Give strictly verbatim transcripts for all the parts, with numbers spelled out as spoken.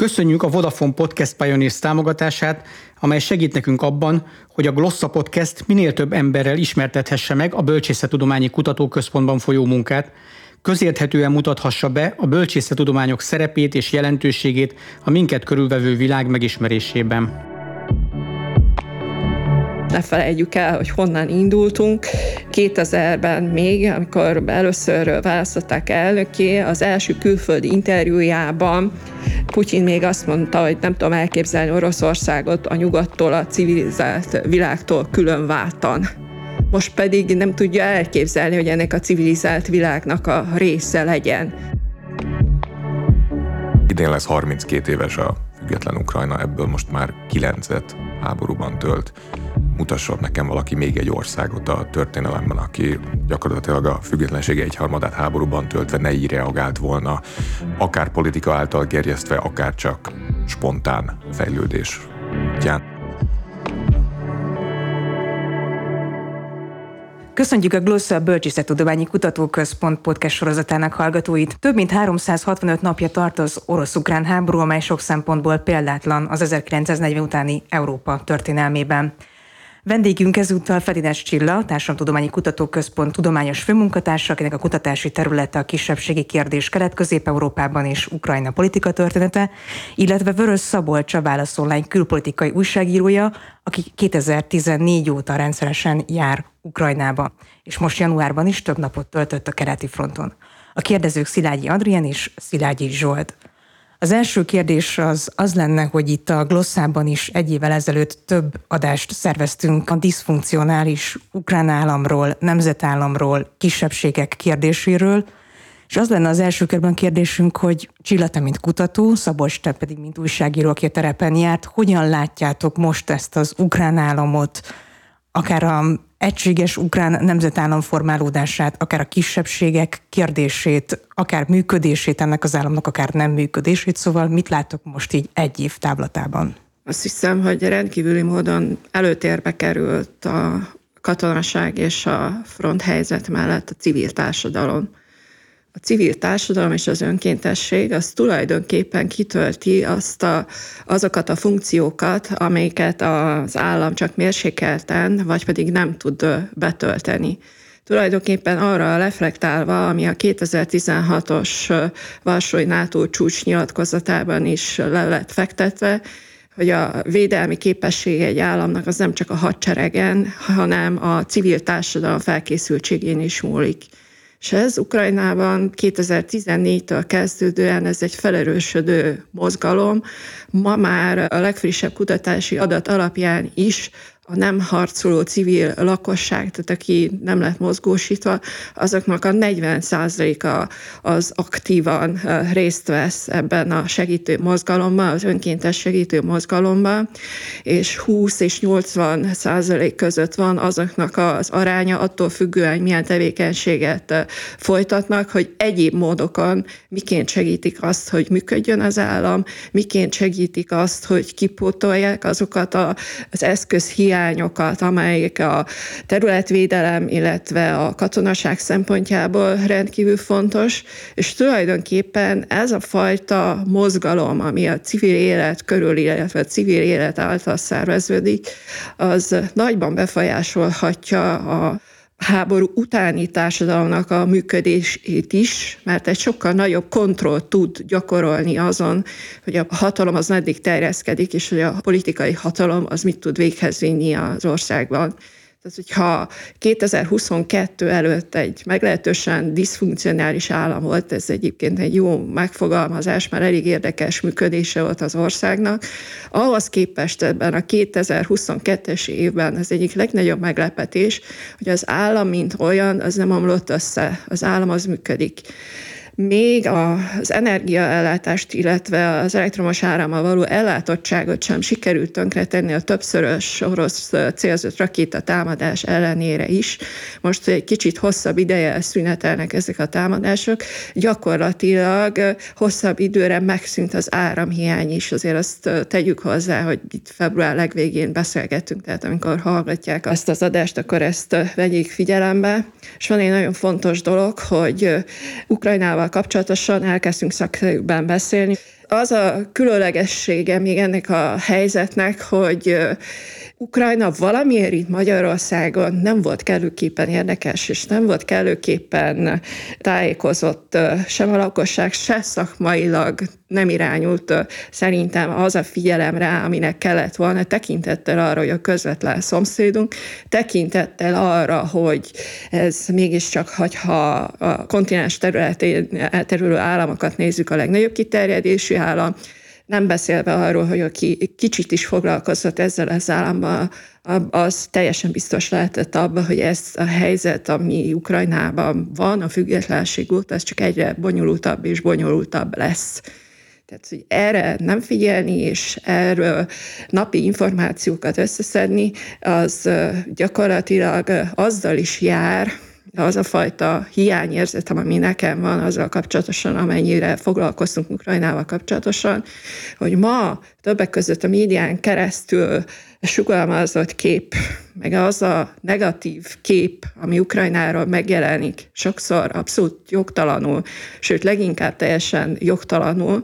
Köszönjük a Vodafone Podcast Pioneer támogatását, amely segít nekünk abban, hogy a Glossa Podcast minél több emberrel ismertethesse meg a Bölcsészettudományi Kutatóközpontban folyó munkát, közérthetően mutathassa be a bölcsészettudományok szerepét és jelentőségét a minket körülvevő világ megismerésében. Ne felejtjük el, hogy honnan indultunk. kétezerben még, amikor először választották elnökké, az első külföldi interjújában Putyin még azt mondta, hogy nem tudom elképzelni Oroszországot a nyugattól, a civilizált világtól külön váltan. Most pedig nem tudja elképzelni, hogy ennek a civilizált világnak a része legyen. Idén lesz harminckét éves a független Ukrajna, ebből most már kilencet háborúban tölt. Mutasson nekem valaki még egy országot a történelemben, aki gyakorlatilag a függetlensége egyharmadát háborúban töltve ne így reagált volna, akár politika által gerjesztve, akár csak spontán fejlődés útján. Köszöntjük a Glossa Bölcsészettudományi Kutatóközpont podcast sorozatának hallgatóit. Több mint háromszázhatvanöt napja tart az orosz-ukrán háború, amely sok szempontból példátlan az ezerkilencszáznegyven utáni Európa történelmében. Vendégünk ezúttal Felides Csilla, Társadalomtudományi Kutatóközpont tudományos főmunkatársa, akinek a kutatási területe a kisebbségi kérdés Kelet-Közép-Európában és Ukrajna politika története, illetve Vörös Szabolcs, a Válasz Online külpolitikai újságírója, aki kétezer-tizennégy óta rendszeresen jár Ukrajnába, és most januárban is több napot töltött a keleti fronton. A kérdezők Szilágyi Adrian és Szilágyi Zsolt. Az első kérdés az az lenne, hogy itt a Glosszában is egy évvel ezelőtt több adást szerveztünk a diszfunkcionális ukrán államról, nemzetállamról, kisebbségek kérdéséről, és az lenne az első körben kérdésünk, hogy Csilla, te mint kutató, Szabolcs, te pedig mint újságíró, aki a terepen járt, hogyan látjátok most ezt az ukrán államot, akár a egységes ukrán nemzetállam formálódását, akár a kisebbségek kérdését, akár működését ennek az államnak, akár nem működését, szóval mit látok most így egy év távlatában? Azt hiszem, hogy rendkívüli módon előtérbe került a katonaság és a fronthelyzet mellett a civil társadalom. A civil társadalom és az önkéntesség az tulajdonképpen kitölti azt a, azokat a funkciókat, amiket az állam csak mérsékelten, vagy pedig nem tud betölteni. Tulajdonképpen arra reflektálva, ami a kétezer-tizenhatos Varsói NATO csúcs nyilatkozatában is le lett fektetve, hogy a védelmi képessége egy államnak az nem csak a hadseregen, hanem a civil társadalom felkészültségén is múlik. És ez Ukrajnában kétezer-tizennégytől kezdődően ez egy felerősödő mozgalom. Ma már a legfrissebb kutatási adat alapján is a nem harcoló civil lakosság, tehát aki nem lett mozgósítva, azoknak a negyven százaléka az aktívan részt vesz ebben a segítő mozgalomban, az önkéntes segítő mozgalomban, és húsz és nyolcvan százalék között van azoknak az aránya, attól függően, milyen tevékenységet folytatnak, hogy egyéb módokon miként segítik azt, hogy működjön az állam, miként segítik azt, hogy kipótolják azokat a, az eszközhiányokat, amelyik a területvédelem, illetve a katonaság szempontjából rendkívül fontos, és tulajdonképpen ez a fajta mozgalom, ami a civil élet körül, illetve a civil élet által szerveződik, az nagyban befolyásolhatja a háború utáni társadalomnak a működését is, mert egy sokkal nagyobb kontroll tud gyakorolni azon, hogy a hatalom az meddig terjeszkedik, és hogy a politikai hatalom az mit tud véghez vinni az országban. Tehát, hogyha kétezer-huszonkettő előtt egy meglehetősen diszfunkcionális állam volt, ez egyébként egy jó megfogalmazás, mert elég érdekes működése volt az országnak, ahhoz képest ebben a kétezer-huszonkettes évben az egyik legnagyobb meglepetés, hogy az állam, mint olyan, az nem omlott össze, az állam az működik. Még az energiaellátást, illetve az elektromos árammal való ellátottságot sem sikerült tönkretenni a többszörös orosz célzott rakétatámadás ellenére is. Most egy kicsit hosszabb ideje szünetelnek ezek a támadások. Gyakorlatilag hosszabb időre megszűnt az áramhiány is. Azért azt tegyük hozzá, hogy itt február legvégén beszélgettünk, tehát amikor hallgatják azt az adást, akkor ezt vegyék figyelembe. És van egy nagyon fontos dolog, hogy Ukrajnával kapcsolatosan elkezdtünk szakszerűen beszélni. Az a különlegessége még ennek a helyzetnek, hogy Ukrajna valamiért itt Magyarországon nem volt kellőképpen érdekes, és nem volt kellőképpen tájékozott sem a lakosság, se szakmailag nem irányult szerintem az a figyelem rá, aminek kellett volna, tekintettel arra, hogy a közvetlen szomszédunk, tekintettel arra, hogy ez mégiscsak, hogyha a kontinens területén elterülő államokat nézzük, a legnagyobb kiterjedésű állam, nem beszélve arról, hogy aki kicsit is foglalkozott ezzel az államban, az teljesen biztos lehetett abban, hogy ez a helyzet, ami Ukrajnában van, a függetlenség óta, ez csak egyre bonyolultabb és bonyolultabb lesz. Tehát, hogy erre nem figyelni, és erről napi információkat összeszedni, az gyakorlatilag azzal is jár, az a fajta hiányérzetem, ami nekem van azzal kapcsolatosan, amennyire foglalkoztunk Ukrajnával kapcsolatosan, hogy ma többek között a médián keresztül sugalmazott kép, meg az a negatív kép, ami Ukrajnáról megjelenik, sokszor abszolút jogtalanul, sőt leginkább teljesen jogtalanul,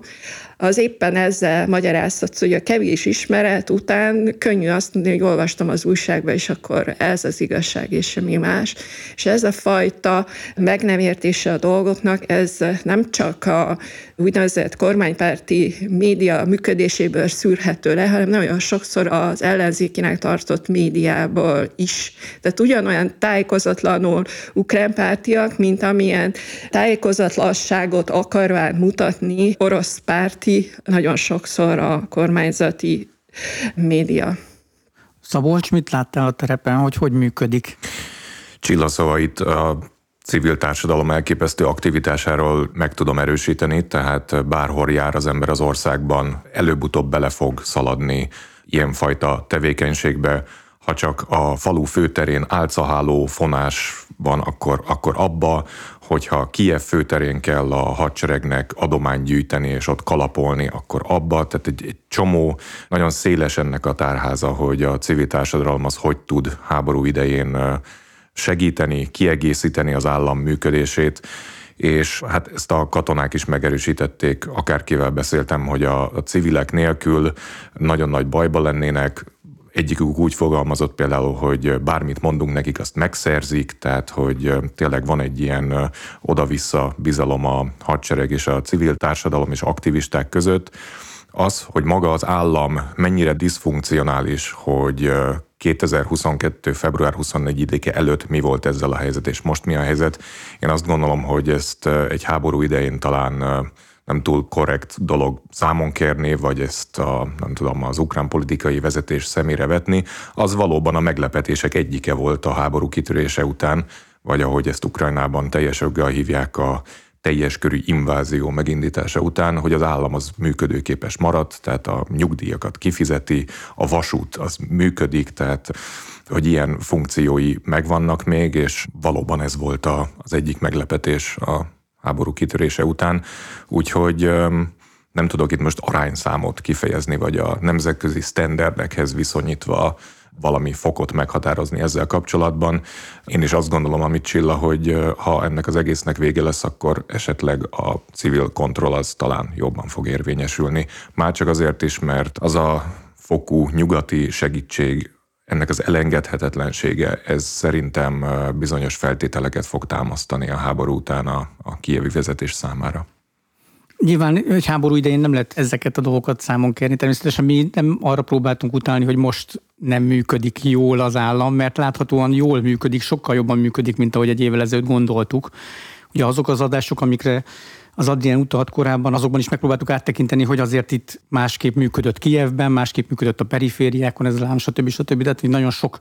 az éppen ezzel magyarázhatsz, hogy a kevés ismeret után könnyű azt mondani, hogy olvastam az újságba, és akkor ez az igazság, és semmi más. És ez a fajta meg nem értése a dolgoknak, ez nem csak a úgynevezett kormánypárti média működéséből szűrhető le, hanem nagyon sokszor az ellenzékinek tartott médiából is. Tehát ugyanolyan tájékozatlanul ukránpártiak, mint amilyen tájékozatlanságot akarván mutatni orosz párti, nagyon sokszor a kormányzati média. Szabolcs, mit láttál a terepen, hogy hogy működik? Csilla szavait a civil társadalom elképesztő aktivitásáról meg tudom erősíteni, tehát bárhol jár az ember az országban, előbb-utóbb bele fog szaladni ilyenfajta tevékenységbe, ha csak a falu főterén álcaháló fonás van, akkor, akkor abba, hogyha Kijev főterén kell a hadseregnek adományt gyűjteni és ott kalapolni, akkor abba, tehát egy, egy csomó, nagyon széles ennek a tárháza, hogy a civil társadalom az hogy tud háború idején segíteni, kiegészíteni az állam működését, és hát ezt a katonák is megerősítették, akárkivel beszéltem, hogy a, a civilek nélkül nagyon nagy bajba lennének. Egyikük úgy fogalmazott például, hogy bármit mondunk nekik, azt megszerzik, tehát hogy tényleg van egy ilyen oda-vissza bizalom a hadsereg és a civil társadalom és aktivisták között. Az, hogy maga az állam mennyire diszfunkcionális, hogy kétezer-huszonkettő. február huszonnegyedike előtt mi volt ezzel a helyzet, és most mi a helyzet. Én azt gondolom, hogy ezt egy háború idején talán nem túl korrekt dolog számon kérni, vagy ezt a, nem tudom, az ukrán politikai vezetés szemére vetni, az valóban a meglepetések egyike volt a háború kitörése után, vagy ahogy ezt Ukrajnában teljes öggel hívják, a teljes körű invázió megindítása után, hogy az állam az működőképes maradt, tehát a nyugdíjakat kifizeti, a vasút az működik, tehát hogy ilyen funkciói megvannak még, és valóban ez volt a, az egyik meglepetés a háború kitörése után, úgyhogy nem tudok itt most arányszámot kifejezni, vagy a nemzetközi sztenderdekhez viszonyítva valami fokot meghatározni ezzel kapcsolatban. Én is azt gondolom, amit Csilla, hogy ha ennek az egésznek vége lesz, akkor esetleg a civil kontroll az talán jobban fog érvényesülni. Már csak azért is, mert az a fokú nyugati segítség, ennek az elengedhetetlensége, ez szerintem bizonyos feltételeket fog támasztani a háború után a, a kijevi vezetés számára. Nyilván egy háború idején nem lehet ezeket a dolgokat számon kérni. Természetesen mi nem arra próbáltunk utalni, hogy most nem működik jól az állam, mert láthatóan jól működik, sokkal jobban működik, mint ahogy egy évvel ezelőtt gondoltuk. Ugye azok az adások, amikre az Adrián utalt korábban, azokban is megpróbáltuk áttekinteni, hogy azért itt másképp működött Kijevben, másképp működött a perifériákon, ez lám, stb. stb. Tehát nagyon sok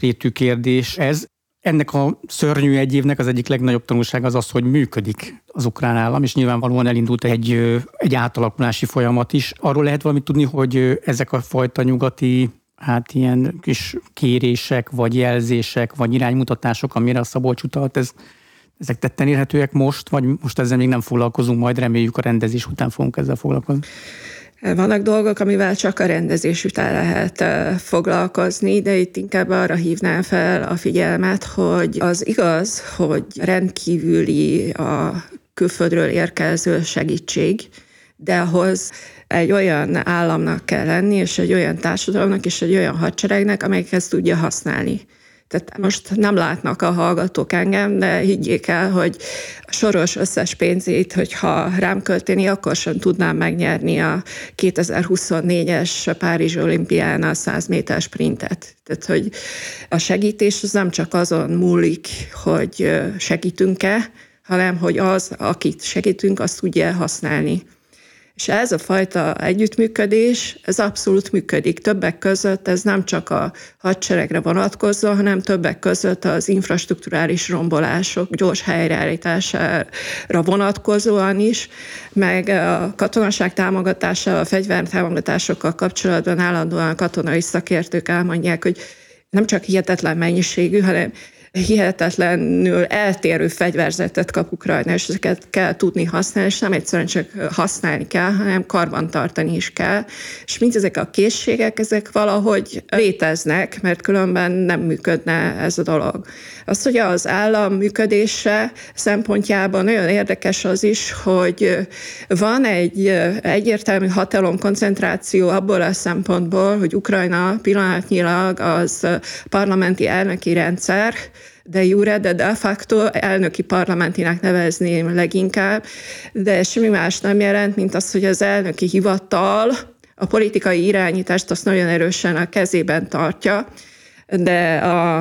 rétű kérdés ez. Ennek a szörnyű egy évnek az egyik legnagyobb tanulság az az, hogy működik az ukrán állam, és nyilvánvalóan elindult egy, egy átalakulási folyamat is. Arról lehet valamit tudni, hogy ezek a fajta nyugati, hát ilyen kis kérések, vagy jelzések, vagy iránymutatások, amire a Szabolcs utalt, ez ezek tetten érhetőek most, vagy most ezzel még nem foglalkozunk, majd reméljük a rendezés után fogunk ezzel foglalkozni? Vannak dolgok, amivel csak a rendezés után lehet foglalkozni, de itt inkább arra hívnám fel a figyelmet, hogy az igaz, hogy rendkívüli a külföldről érkező segítség, de ahhoz egy olyan államnak kell lenni, és egy olyan társadalomnak, és egy olyan hadseregnek, amelyik ezt tudja használni. Tehát most nem látnak a hallgatók engem, de higgyék el, hogy a Soros összes pénzét, hogyha rám költeni, akkor sem tudnám megnyerni a kétezer-huszonnégyes Párizs olimpián a száz méter sprintet. Tehát, hogy a segítés az nem csak azon múlik, hogy segítünk-e, hanem hogy az, akit segítünk, azt tudja használni. És ez a fajta együttműködés, ez abszolút működik. Többek között ez nem csak a hadseregre vonatkozó, hanem többek között az infrastrukturális rombolások gyors helyreállítására vonatkozóan is, meg a katonaság támogatásával, a fegyvertámogatásokkal kapcsolatban állandóan a katonai szakértők elmondják, hogy nem csak hihetetlen mennyiségű, hanem hihetetlenül eltérő fegyverzetet kap Ukrajna, és ezeket kell tudni használni, és nem egyszerűen csak használni kell, hanem karbantartani is kell. És mindezek a készségek, ezek valahogy léteznek, mert különben nem működne ez a dolog. Az, hogy az állam működése szempontjában nagyon érdekes az is, hogy van egy egyértelmű hatalomkoncentráció abból a szempontból, hogy Ukrajna pillanatnyilag az parlamenti elnöki rendszer, de jure, de de facto elnöki parlamentinek nevezném leginkább, de semmi más nem jelent, mint az, hogy az elnöki hivatal a politikai irányítást azt nagyon erősen a kezében tartja, de a,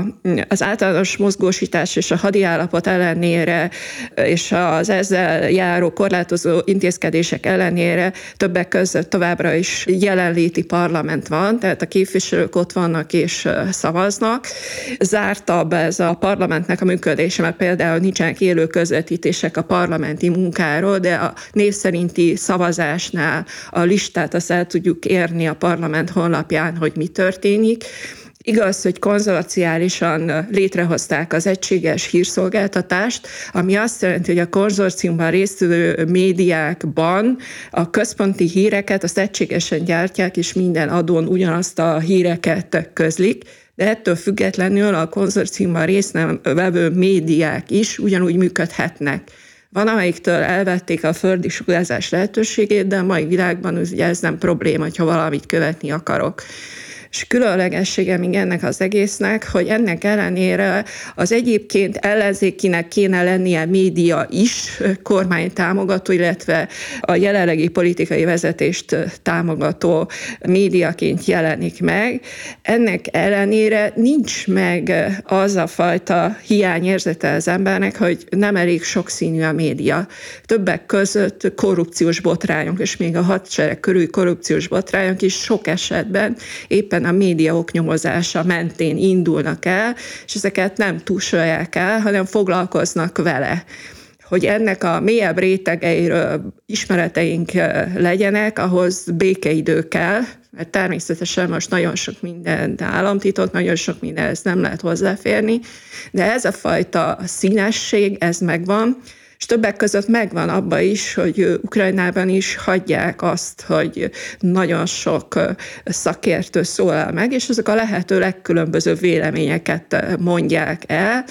az általános mozgósítás és a hadiállapot ellenére, és az ezzel járó korlátozó intézkedések ellenére többek között továbbra is jelenléti parlament van, tehát a képviselők ott vannak és szavaznak. Zártabb ez a parlamentnek a működése, mert például nincsenek élő közvetítések a parlamenti munkáról, de a név szerinti szavazásnál a listát azt el tudjuk érni a parlament honlapján, hogy mi történik. Igaz, hogy konzorciálisan létrehozták az egységes hírszolgáltatást, ami azt jelenti, hogy a konzorciumban résztvevő médiákban a központi híreket azt egységesen gyártják, és minden adón ugyanazt a híreket közlik, de ettől függetlenül a konzorciumban részt vevő médiák is ugyanúgy működhetnek. Van, amelyiktől elvették a földi sugárzás lehetőségét, de a mai világban ugye ez nem probléma, ha valamit követni akarok. És különlegessége még ennek az egésznek, hogy ennek ellenére az egyébként ellenzékinek kéne lennie média is kormánytámogató, illetve a jelenlegi politikai vezetést támogató médiaként jelenik meg. Ennek ellenére nincs meg az a fajta hiányérzete az embernek, hogy nem elég sokszínű a média. Többek között korrupciós botrányok, és még a hadsereg körül korrupciós botrányok is sok esetben éppen a média oknyomozása mentén indulnak el, és ezeket nem túlsolják el, hanem foglalkoznak vele. Hogy ennek a mélyebb rétegeiről ismereteink legyenek, ahhoz békeidő kell, mert természetesen most nagyon sok minden államtitok, nagyon sok minden, ez nem lehet hozzáférni, de ez a fajta színesség, ez megvan, és többek között megvan abba is, hogy Ukrajnában is hagyják azt, hogy nagyon sok szakértő szólal meg, és ezek a lehető legkülönbözőbb véleményeket mondják el.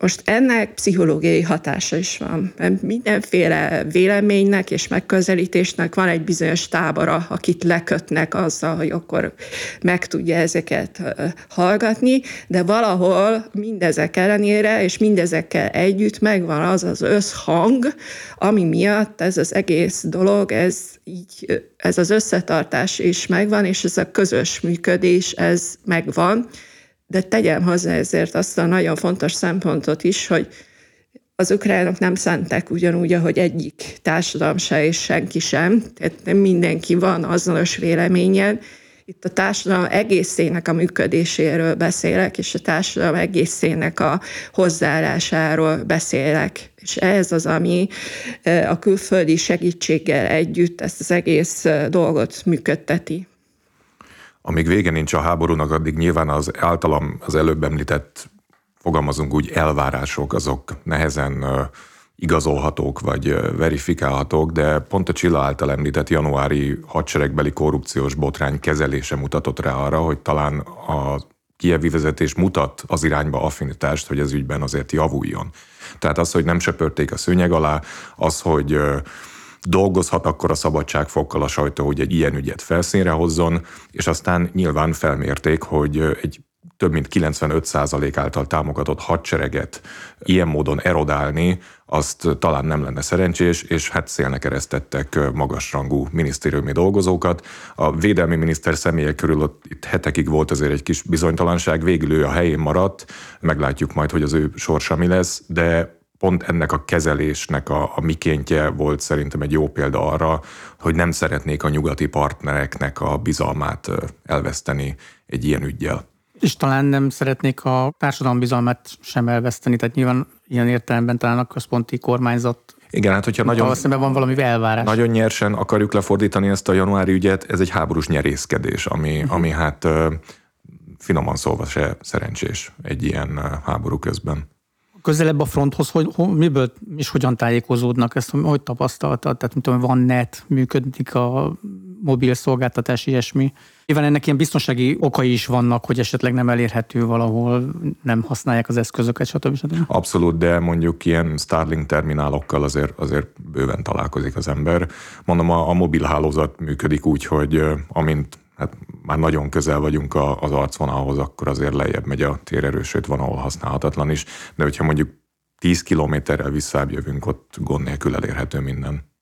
Most ennek pszichológiai hatása is van. Mindenféle véleménynek és megközelítésnek van egy bizonyos tábora, akit lekötnek azzal, hogy akkor meg tudja ezeket hallgatni, de valahol mindezek ellenére és mindezekkel együtt megvan az az összhang, hang, ami miatt ez az egész dolog, ez, így, ez az összetartás is megvan, és ez a közös működés, ez megvan. De tegyem hozzá ezért azt a nagyon fontos szempontot is, hogy az ukránok nem szentek ugyanúgy, ahogy egyik társadalom se és senki sem, tehát nem mindenki van azonos véleményen. Itt a társadalom egészének a működéséről beszélek, és a társadalom egészének a hozzáállásáról beszélek. És ez az, ami a külföldi segítséggel együtt ezt az egész dolgot működteti. Amíg vége nincs a háborúnak, addig nyilván az általam az előbb említett, fogalmazunk úgy, elvárások, azok nehezen igazolhatók vagy verifikálhatók, de pont a Csilla által említett januári hadseregbeli korrupciós botrány kezelése mutatott rá arra, hogy talán a kijevi vezetés mutat az irányba affinitást, hogy ez ügyben azért javuljon. Tehát az, hogy nem söpörték a szőnyeg alá, az, hogy dolgozhat akkor a szabadságfokkal a sajtó, hogy egy ilyen ügyet felszínre hozzon, és aztán nyilván felmérték, hogy egy több mint kilencvenöt százalék által támogatott hadsereget ilyen módon erodálni, azt talán nem lenne szerencsés, és hát szélnek eresztettek magasrangú minisztériumi dolgozókat. A védelmi miniszter személye körül ott itt hetekig volt azért egy kis bizonytalanság, végül ő a helyén maradt, meglátjuk majd, hogy az ő sorsa mi lesz, de pont ennek a kezelésnek a, a mikéntje volt szerintem egy jó példa arra, hogy nem szeretnék a nyugati partnereknek a bizalmát elveszteni egy ilyen üggyel. És talán nem szeretnék a társadalom bizalmát sem elveszteni, tehát nyilván ilyen értelemben talán a központi kormányzat. Igen, hát hogyha nagyon, valószínűleg van valami elvárás. Nagyon nyersen akarjuk lefordítani ezt a januári ügyet, ez egy háborús nyerészkedés, ami, uh-huh. ami hát finoman szólva se szerencsés egy ilyen háború közben. Közelebb a fronthoz, hogy miből és hogyan tájékozódnak ezt, hogy tapasztaltad? Tehát mint tudom, van net, működik a mobil szolgáltatás, ilyesmi. Nyilván ennek ilyen biztonsági okai is vannak, hogy esetleg nem elérhető valahol, nem használják az eszközöket, stb. stb. Abszolút, de mondjuk ilyen Starlink terminálokkal azért, azért bőven találkozik az ember. Mondom, a, a mobilhálózat működik úgy, hogy amint hát már nagyon közel vagyunk az arcvonalhoz, akkor azért lejjebb megy a térerős, sőt van, ahol használhatatlan is, de hogyha mondjuk tíz kilométerrel visszább jövünk, ott gond nélkül elérhető minden.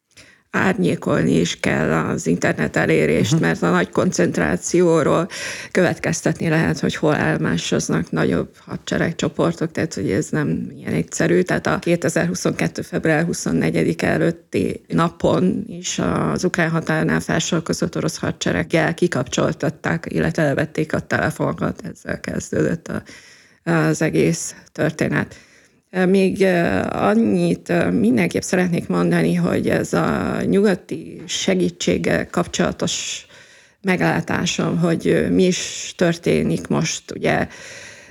Árnyékolni is kell az internet elérést, uh-huh. mert a nagy koncentrációról következtetni lehet, hogy hol elmásoznak nagyobb hadseregcsoportok, tehát hogy ez nem ilyen egyszerű. Tehát a kétezer-huszonkettő február huszonnegyedike előtti napon is az ukrán határnál felsorkozott orosz hadsereggel kikapcsoltatták, illetve elvették a telefonokat, ezzel kezdődött a, az egész történet. Még annyit mindenképp szeretnék mondani, hogy ez a nyugati segítséggel kapcsolatos meglátásom, hogy mi is történik most. Ugye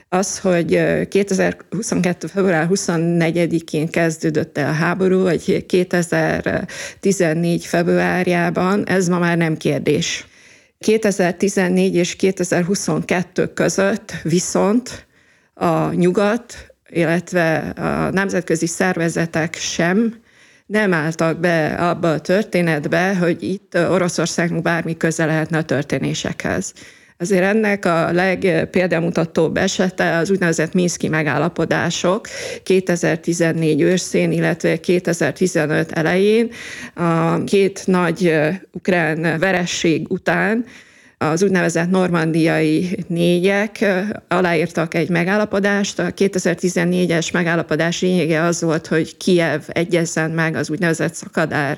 az, hogy kétezer-huszonkettő február huszonnegyedikén kezdődött el a háború, vagy kétezer-tizennégy februárjában, ez ma már nem kérdés. kétezer-tizennégy és kétezer-huszonkettő között viszont a nyugat, illetve a nemzetközi szervezetek sem nem álltak be abba a történetbe, hogy itt Oroszországnak bármi köze lehetne a történésekhez. Azért ennek a legpéldámutatóbb esete az úgynevezett Minszki megállapodások kétezer-tizennégy őszén, illetve kétezer-tizenöt elején, a két nagy ukrán veresség után az úgynevezett normandiai négyek aláírtak egy megállapodást. A kétezer-tizennégyes megállapodás lényege az volt, hogy Kijev egyezzen meg az úgynevezett szakadár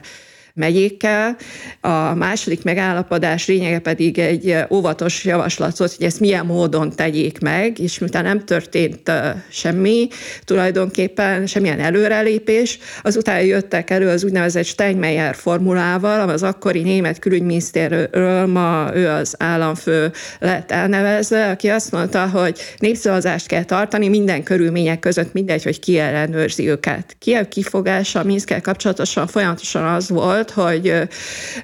megyékkel. A második megállapodás lényege pedig egy óvatos javaslat volt, hogy ezt milyen módon tegyék meg, és miután nem történt semmi, tulajdonképpen semmilyen előrelépés, azután jöttek elő az úgynevezett Steinmeier formulával, az akkori német külügyminisztérről, ma ő az államfő lett elnevezve, aki azt mondta, hogy népszavazást kell tartani minden körülmények között, mindegy, hogy ki ellenőrzi őket. Kijev kifogása Minszkkel kapcsolatosan folyamatosan az volt, hogy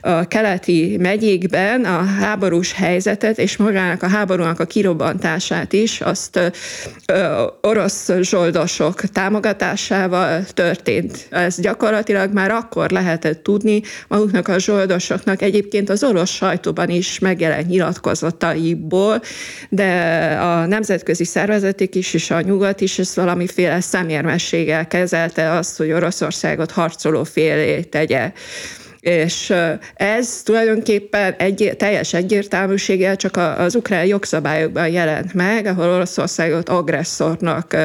a keleti megyékben a háborús helyzetet és magának a háborúnak a kirobbantását is azt orosz zsoldosok támogatásával történt. Ez gyakorlatilag már akkor lehetett tudni, maguknak a zsoldosoknak, egyébként az orosz sajtóban is megjelent nyilatkozataiból, de a nemzetközi szervezetek is és a nyugat is ezt valamiféle szemérmességgel kezelte azt, hogy Oroszországot harcoló félé tegye. És ez tulajdonképpen egy, teljes egyértelműséggel csak az ukrán jogszabályokban jelent meg, ahol Oroszországot agresszornak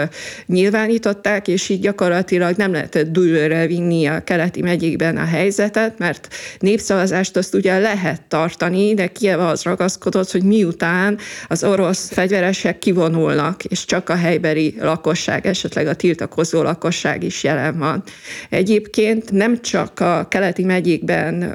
nyilvánították, és így gyakorlatilag nem lehetett dűlőre vinni a keleti megyékben a helyzetet, mert népszavazást azt ugye lehet tartani, de Kijev az ragaszkodott, hogy miután az orosz fegyveresek kivonulnak, és csak a helybeli lakosság, esetleg a tiltakozó lakosság is jelen van. Egyébként nem csak a keleti megyék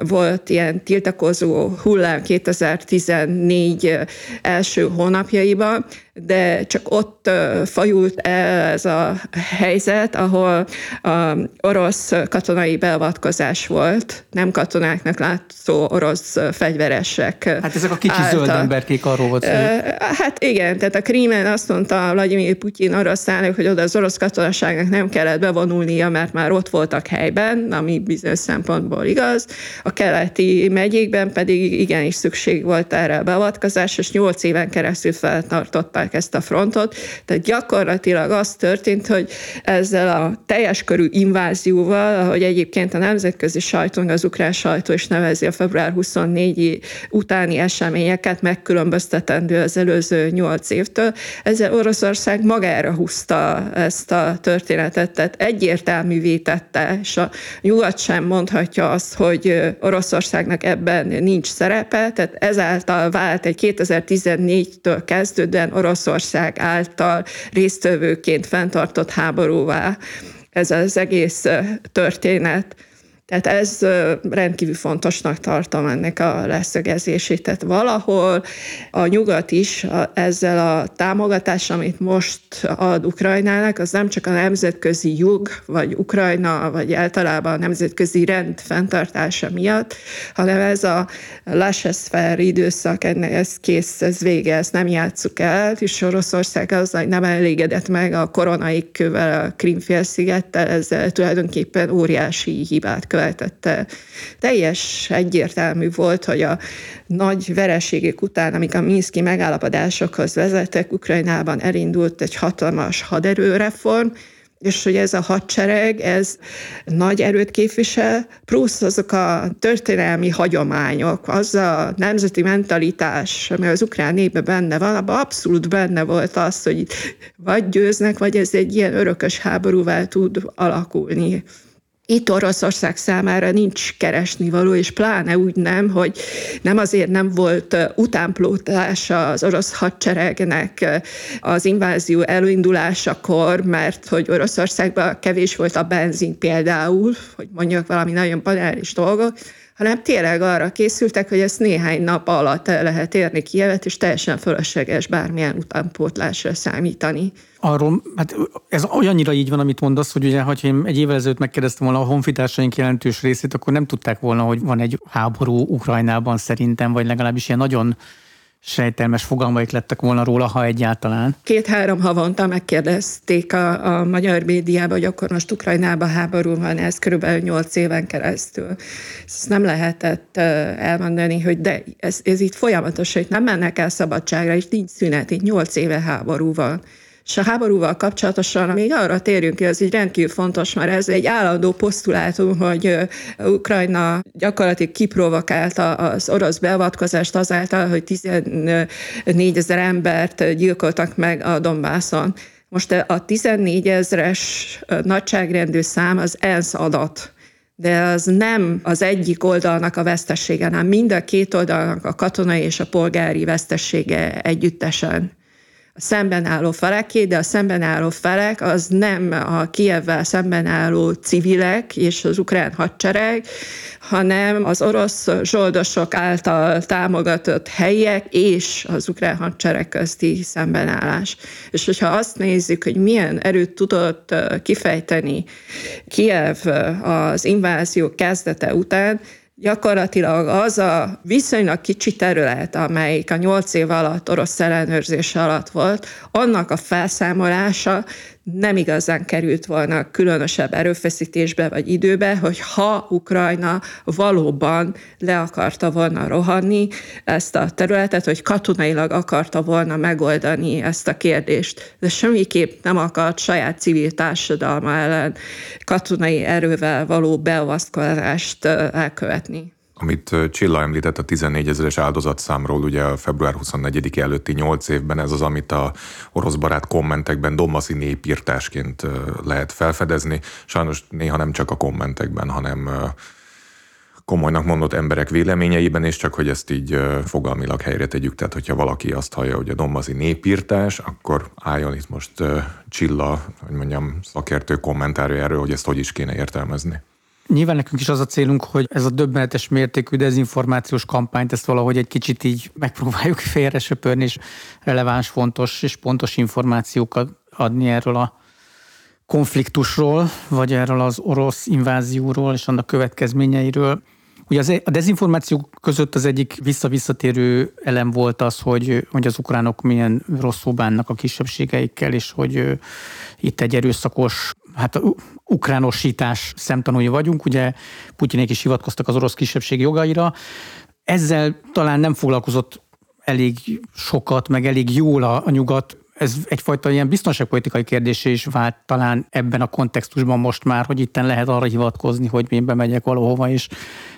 volt ilyen tiltakozó hullám kétezer-tizennégy első hónapjaiban, de csak ott fajult el ez a helyzet, ahol a orosz katonai beavatkozás volt, nem katonáknak látszó orosz fegyveresek. Hát ezek a kicsi által. Zöld emberkék, arról volt szó. Hát igen, tehát a Krímen azt mondta Vladimir Putyin oroszának, hogy oda az orosz katonaságnak nem kellett bevonulnia, mert már ott voltak helyben, ami bizonyos szempontból igaz. A keleti megyékben pedig igenis szükség volt erre a beavatkozás, és nyolc éven keresztül feltartották ezt a frontot. Tehát gyakorlatilag az történt, hogy ezzel a teljes körű invázióval, ahogy egyébként a nemzetközi sajtónk, az ukrán sajtó is nevezi a február huszonnegyedike utáni eseményeket, megkülönböztetendő az előző nyolc évtől, ezzel Oroszország magára húzta ezt a történetet, tehát egyértelművé tette, és a nyugat sem mondhatja azt, hogy Oroszországnak ebben nincs szerepe, tehát ezáltal vált egy kétezer-tizennégytől kezdődően orosz Oroszország által résztvevőként fenntartott háborúvá ez az egész történet. Tehát ez rendkívül fontosnak tartom ennek a leszögezését. Tehát valahol a nyugat is ezzel a támogatás, amit most ad Ukrajnának, az nem csak a nemzetközi jog, vagy Ukrajna, vagy általában a nemzetközi rend fenntartása miatt, hanem ez a laissez-faire időszak, ennek ez kész, ez vége, ezt nem játsszuk el, és Oroszország az, hogy nem elégedett meg a koronaik kövel, a Krímfélszigettel, ezzel tulajdonképpen óriási hibát követ. Követette. Teljes egyértelmű volt, hogy a nagy vereségek után, amik a minszki megállapodásokhoz vezettek, Ukrajnában elindult egy hatalmas haderőreform, és hogy ez a hadsereg, ez nagy erőt képvisel, plusz azok a történelmi hagyományok, az a nemzeti mentalitás, ami az ukrán népben benne van, abban abszolút benne volt az, hogy vagy győznek, vagy ez egy ilyen örökös háborúvá tud alakulni. Itt Oroszország számára nincs keresnivaló, és pláne úgy nem, hogy nem azért nem volt utánplótása az orosz hadseregnek az invázió elindulásakor, mert hogy Oroszországban kevés volt a benzin például, hogy mondjak valami nagyon banális dolgot, hanem tényleg arra készültek, hogy ezt néhány nap alatt el lehet érni Kijevet, és teljesen fölösleges bármilyen utánpótlásra számítani. Arról, hát ez olyannyira így van, amit mondasz, hogy ugye, ha én egy évvel ezelőtt megkérdeztem volna a honfitársaink jelentős részét, akkor nem tudták volna, hogy van egy háború Ukrajnában szerintem, vagy legalábbis ilyen nagyon sejtelmes fogalmaik lettek volna róla, ha egyáltalán. Két-három havonta megkérdezték a, a magyar médiában, hogy akkor most Ukrajnában háború van, ez körülbelül nyolc éven keresztül. Ezt nem lehetett elmondani, hogy de ez, ez itt folyamatos, hogy nem mennek el szabadságra, és nincs szünet, itt nyolc éve háború van. És a háborúval kapcsolatosan még arra térjünk ki, az így rendkívül fontos, mert ez egy állandó posztulátum, hogy Ukrajna gyakorlatilag kiprovokálta az orosz beavatkozást azáltal, hogy tizennégyezer embert gyilkoltak meg a Donbászon. Most a tizennégyezres nagyságrendű szám az ENSZ adat, de az nem az egyik oldalnak a vesztesége, hanem mind a két oldalnak a katonai és a polgári vesztesége együttesen. A szemben álló feleké, de a szemben álló felek az nem a Kijevvel szemben álló civilek és az ukrán hadsereg, hanem az orosz zsoldosok által támogatott helyiek és az ukrán hadsereg közti szembenállás. És hogyha azt nézzük, hogy milyen erőt tudott kifejteni Kijev az invázió kezdete után, gyakorlatilag az a viszonylag kicsi terület, amelyik a nyolc év alatt orosz ellenőrzés alatt volt, annak a felszámolása nem igazán került volna különösebb erőfeszítésbe vagy időbe, hogy ha Ukrajna valóban le akarta volna rohanni ezt a területet, hogy katonailag akarta volna megoldani ezt a kérdést. De semmiképp nem akart saját civil társadalma ellen katonai erővel való beavatkozást elkövetni. Amit Csilla említett a tizennégy ezeres áldozatszámról, ugye a február huszonnegyedike előtti nyolc évben, ez az, amit a oroszbarát kommentekben dombaszi népírtásként lehet felfedezni. Sajnos néha nem csak a kommentekben, hanem komolynak mondott emberek véleményeiben, és csak hogy ezt így fogalmilag helyre tegyük. Tehát, hogyha valaki azt hallja, hogy a dombaszi népírtás, akkor álljon itt most Csilla, hogy mondjam, szakértő kommentárja erről, hogy ezt hogy is kéne értelmezni. Nyilván nekünk is az a célunk, hogy ez a döbbenetes mértékű dezinformációs kampányt, ezt valahogy egy kicsit így megpróbáljuk félre söpörni, és releváns, fontos és pontos információkat adni erről a konfliktusról, vagy erről az orosz invázióról és annak következményeiről. Ugye a dezinformációk között az egyik visszavisszatérő elem volt az, hogy, hogy az ukránok milyen rosszul bánnak a kisebbségeikkel, és hogy itt egy erőszakos, hát ukránosítás szemtanúi vagyunk. Ugye Putyinék is hivatkoztak az orosz kisebbség jogaira. Ezzel talán nem foglalkozott elég sokat, meg elég jól a, a nyugat. Ez egyfajta ilyen biztonságpolitikai kérdésé is vált talán ebben a kontextusban most már, hogy itten lehet arra hivatkozni, hogy én bemegyek valahova, és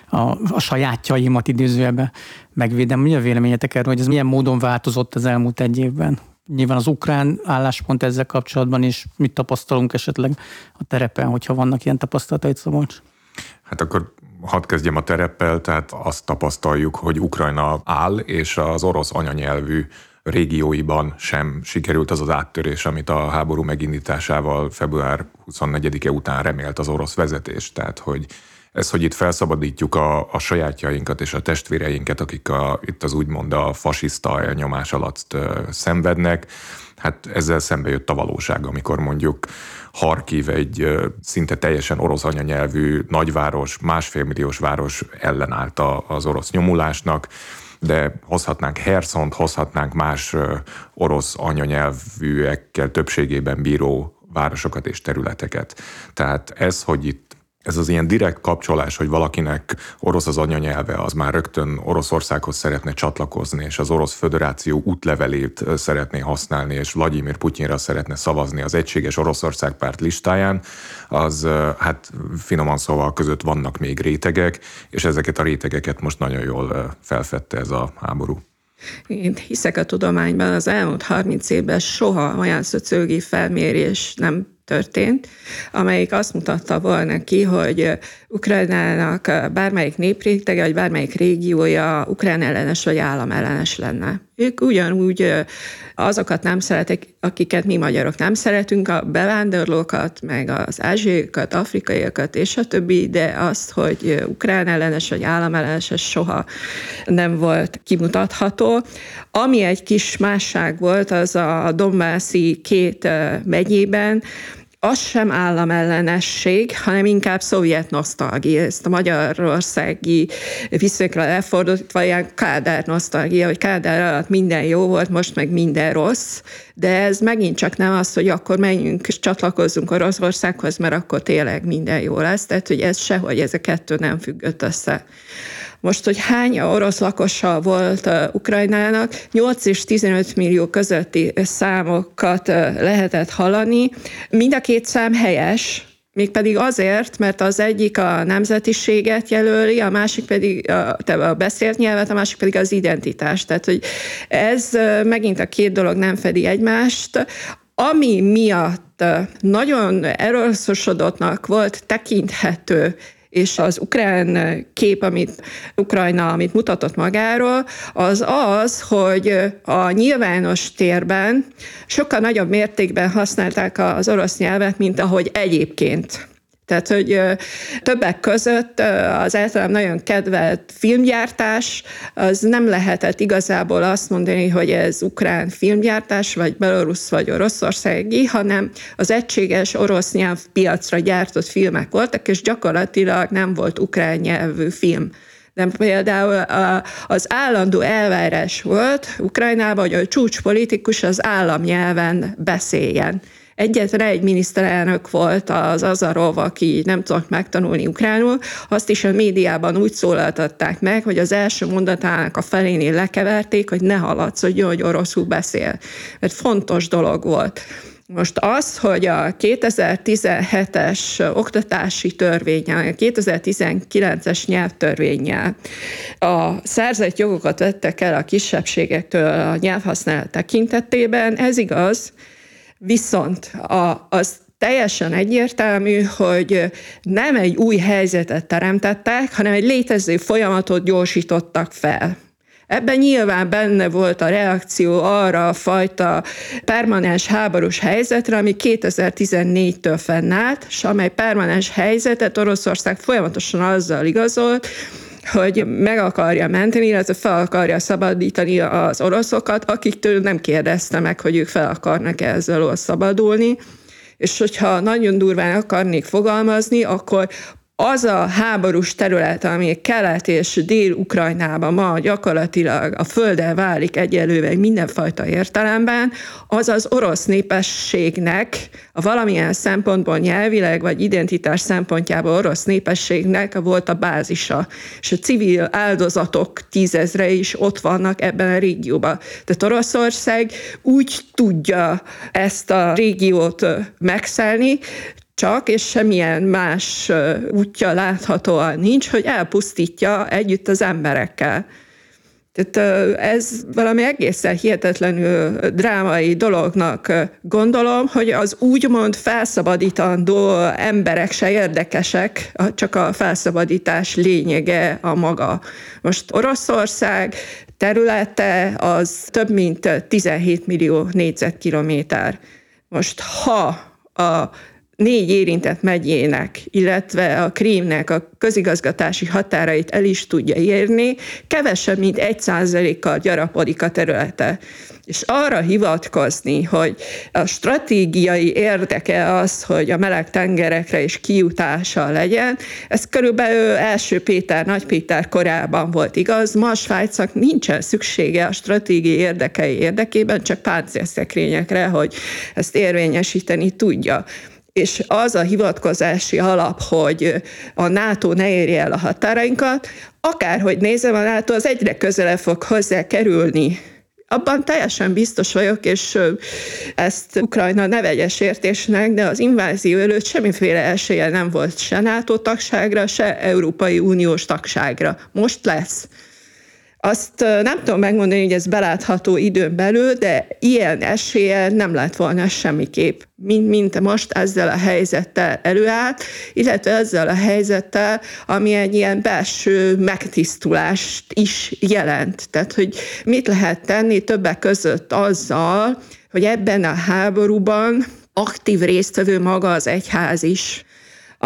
a, a sajátjaimat idézőjelben megvédem. Mi a véleményetek erről, hogy ez milyen módon változott az elmúlt egy évben? Nyilván az ukrán álláspont ezzel kapcsolatban is, mit tapasztalunk esetleg a terepen, hogyha vannak ilyen tapasztalatait, Szabolcs? Hát akkor hadd kezdjem a tereppel, tehát azt tapasztaljuk, hogy Ukrajna áll, és az orosz anyanyelvű régióiban sem sikerült az az áttörés, amit a háború megindításával február huszonnegyedike után remélt az orosz vezetés. Tehát, hogy ez, hogy itt felszabadítjuk a, a sajátjainkat és a testvéreinket, akik a, itt az úgymond a fasiszta elnyomás alatt szenvednek, hát ezzel szembe jött a valóság, amikor mondjuk Harkiv egy szinte teljesen orosz anyanyelvű nagyváros, másfélmilliós város ellenállt az orosz nyomulásnak, de hozhatnánk Herszont, hozhatnánk más orosz anyanyelvűekkel többségében bíró városokat és területeket. Tehát ez, hogy itt ez az ilyen direkt kapcsolás, hogy valakinek orosz az anyanyelve, az már rögtön Oroszországhoz szeretne csatlakozni, és az Orosz Föderáció útlevelét szeretné használni, és Vlagyimir Putyinra szeretne szavazni az egységes Oroszország párt listáján, az hát finoman szóval között vannak még rétegek, és ezeket a rétegeket most nagyon jól felfedte ez a háború. Én hiszek a tudományban, az elmúlt harminc évben soha olyan szociológiai felmérés nem történt, amelyik azt mutatta volna ki, hogy Ukrajnának bármelyik néprétege, vagy bármelyik régiója ukrán ellenes, vagy állam ellenes lenne. Ők ugyanúgy azokat nem szeretik, akiket mi magyarok nem szeretünk, a bevándorlókat, meg az ázsiaiakat, afrikaiakat, és a többi, de azt, hogy ukrán ellenes, vagy állam ellenes, ez soha nem volt kimutatható. Ami egy kis másság volt, az a Donbászi két megyében, az sem államellenesség, hanem inkább szovjet nosztalgia. Ezt a magyarországi viszonyokra lefordítva ilyen Kádár nosztalgia, hogy Kádár alatt minden jó volt, most meg minden rossz, de ez megint csak nem az, hogy akkor menjünk és csatlakozzunk Oroszországhoz, mert akkor tényleg minden jó lesz. Tehát, hogy ez sehogy, ez a kettő nem függött össze. Most, hogy hány orosz lakosa volt Ukrajnának, nyolc és tizenöt millió közötti számokat lehetett hallani. Mind a két szám helyes, mégpedig azért, mert az egyik a nemzetiséget jelöli, a másik pedig a, a beszélt nyelvet, a másik pedig az identitást. Tehát, hogy ez megint a két dolog nem fedi egymást. Ami miatt nagyon erőszakosodottnak volt tekinthető, és az ukrán kép, amit Ukrajna, amit mutatott magáról, az az, hogy a nyilvános térben sokkal nagyobb mértékben használták az orosz nyelvet, mint ahogy egyébként. Tehát, hogy többek között az általában nagyon kedvelt filmgyártás, az nem lehetett igazából azt mondani, hogy ez ukrán filmgyártás, vagy belorusz, vagy oroszországi, hanem az egységes orosz nyelvpiacra gyártott filmek voltak, és gyakorlatilag nem volt ukrán nyelvű film. De például az állandó elvárás volt Ukrajnában, hogy a csúcspolitikus az államnyelven beszéljen. Egyetlen egy miniszterelnök volt, az Azarov, aki nem tudott megtanulni ukránul, azt is a médiában úgy szólaltatták meg, hogy az első mondatának a felénél lekeverték, hogy ne hallatszódjon, hogy oroszul beszél. Mert fontos dolog volt. Most az, hogy a kétezer-tizenhetes oktatási törvénnyel, a kétezer-tizenkilences nyelvtörvénnyel a szerzett jogokat vettek el a kisebbségektől a nyelvhasználat tekintetében, ez igaz. Viszont a, az teljesen egyértelmű, hogy nem egy új helyzetet teremtettek, hanem egy létező folyamatot gyorsítottak fel. Ebben nyilván benne volt a reakció arra a fajta permanens háborús helyzetre, ami kétezer-tizennégytől fennállt, és amely permanens helyzetet Oroszország folyamatosan azzal igazolt, hogy meg akarja menteni, illetve fel akarja szabadítani az oroszokat, akiktől nem kérdezte meg, hogy ők fel akarnak ezzel szabadulni. És hogyha nagyon durván akarnék fogalmazni, akkor az a háborús terület, ami Kelet és Dél-Ukrajnában ma gyakorlatilag a földdel válik egyelőre mindenfajta értelemben, az az orosz népességnek, a valamilyen szempontból nyelvileg vagy identitás szempontjából orosz népességnek volt a bázisa. És a civil áldozatok tízezrei is ott vannak ebben a régióban. Tehát Oroszország úgy tudja ezt a régiót megszállni, csak, és semmilyen más útja láthatóan nincs, hogy elpusztítja együtt az emberekkel. Tehát ez valami egészen hihetetlenül drámai dolognak gondolom, hogy az úgymond felszabadítandó emberek se érdekesek, csak a felszabadítás lényege a maga. Most Oroszország területe az több mint tizenhét millió négyzetkilométer. Most ha a négy érintett megyének, illetve a Krímnek a közigazgatási határait el is tudja érni, kevesebb, mint egy százalékkal gyarapodik a területe. És arra hivatkozni, hogy a stratégiai érdeke az, hogy a meleg tengerekre is kijutása legyen, ez körülbelül első Péter, Nagy Péter korában volt igaz, ma a Svájcnak nincsen szüksége a stratégiai érdekei érdekében, csak páncélszekrényekre, hogy ezt érvényesíteni tudja. És az a hivatkozási alap, hogy a NATO ne érje el a határainkat, akárhogy nézem, a NATO az egyre közelebb fog hozzá kerülni. Abban teljesen biztos vagyok, és ezt Ukrajna ne vegyes értésnek, de az invázió előtt semmiféle esélye nem volt se NATO tagságra, se Európai Uniós tagságra. Most lesz. Azt nem tudom megmondani, hogy ez belátható időn belül, de ilyen esélye nem lett volna semmiképp, mint, mint most ezzel a helyzettel előállt, illetve ezzel a helyzettel, ami egy ilyen belső megtisztulást is jelent. Tehát, hogy mit lehet tenni többek között azzal, hogy ebben a háborúban aktív résztvevő maga az egyház is.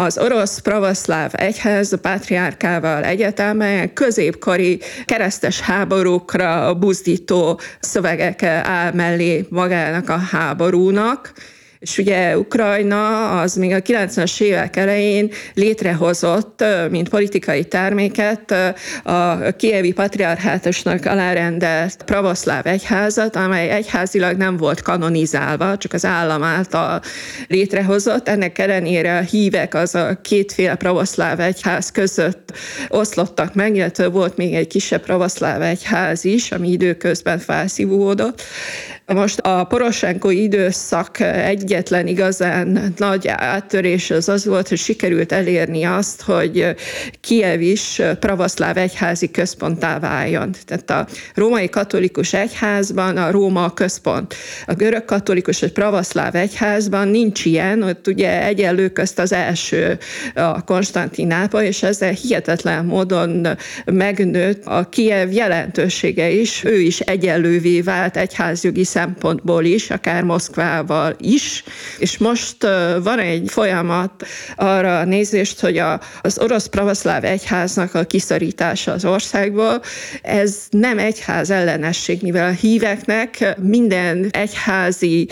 Az orosz pravoszláv egyház a pátriárkával egyetemben középkori keresztes háborúkra buzdító szövegekkel áll mellé magának a háborúnak, és ugye Ukrajna az még a kilencvenes évek elején létrehozott, mint politikai terméket, a kijevi patriarhátusnak alárendelt pravoszláv egyházat, amely egyházilag nem volt kanonizálva, csak az állam által létrehozott. Ennek ellenére a hívek az a kétféle pravoszláv egyház között oszlottak meg, illetve volt még egy kisebb pravoszláv egyház is, ami időközben felszívódott. Most a Poroshenko időszak egyetlen igazán nagy áttörés az az volt, hogy sikerült elérni azt, hogy Kijev is pravoszláv egyházi központtá váljon. Tehát a római katolikus egyházban a Róma a központ. A görög katolikus vagy pravoszláv egyházban nincs ilyen, ott ugye egyenlő közt az első a Konstantinápoly, és ezzel hihetetlen módon megnőtt a Kijev jelentősége is, ő is egyenlővé vált egyházjogi szempontból is, akár Moszkvával is, és most van egy folyamat arra nézést, hogy a, az orosz pravoszláv egyháznak a kiszorítása az országból, ez nem egyház ellenesség, mivel a híveknek minden egyházi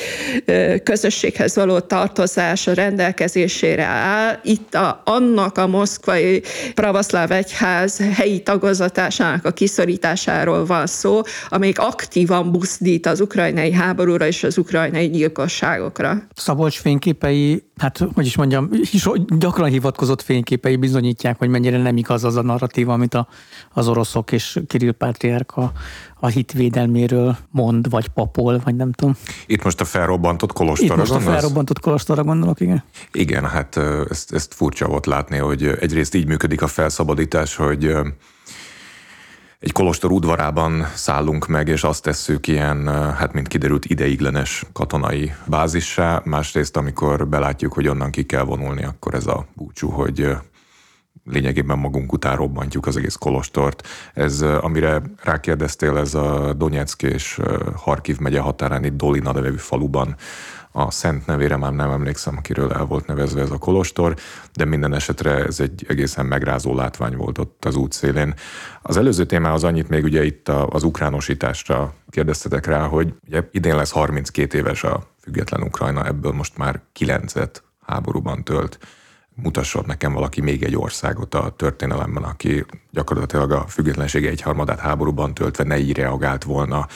közösséghez való tartozása rendelkezésére áll. Itt a, annak a moszkvai pravoszláv egyház helyi tagozatásának a kiszorításáról van szó, amelyik aktívan buzdít az ukrajnai háborúra és az ukrajnai gyilkosságokra. Szabolcs fényképei, hát hogy is mondjam, gyakran hivatkozott fényképei bizonyítják, hogy mennyire nem igaz az a narratíva, amit a, az oroszok és Kirill Pátriárk a, a hitvédelméről mond, vagy papol, vagy nem tudom. Itt most a felrobbantott kolostorra gondolsz? Itt most a felrobbantott kolostorra gondolok, igen. Igen, hát ezt, ezt furcsa volt látni, hogy egyrészt így működik a felszabadítás, hogy egy kolostor udvarában szállunk meg, és azt tesszük ilyen, hát mint kiderült, ideiglenes katonai bázissá. Másrészt, amikor belátjuk, hogy onnan ki kell vonulni, akkor ez a búcsú, hogy lényegében magunk után robbantjuk az egész kolostort. Ez, amire rákérdeztél, ez a Donyeck és Harkiv megye határán, itt Dolina nevű faluban, a szent nevére már nem emlékszem, akiről el volt nevezve ez a kolostor, de minden esetre ez egy egészen megrázó látvány volt ott az útszélén. Az előző témához annyit még ugye itt az ukránosításra kérdeztetek rá, hogy ugye idén lesz harminckét éves a független Ukrajna, ebből most már kilencet háborúban tölt. Mutasson nekem valaki még egy országot a történelemben, aki gyakorlatilag a függetlensége egyharmadát háborúban töltve ne így reagált volna,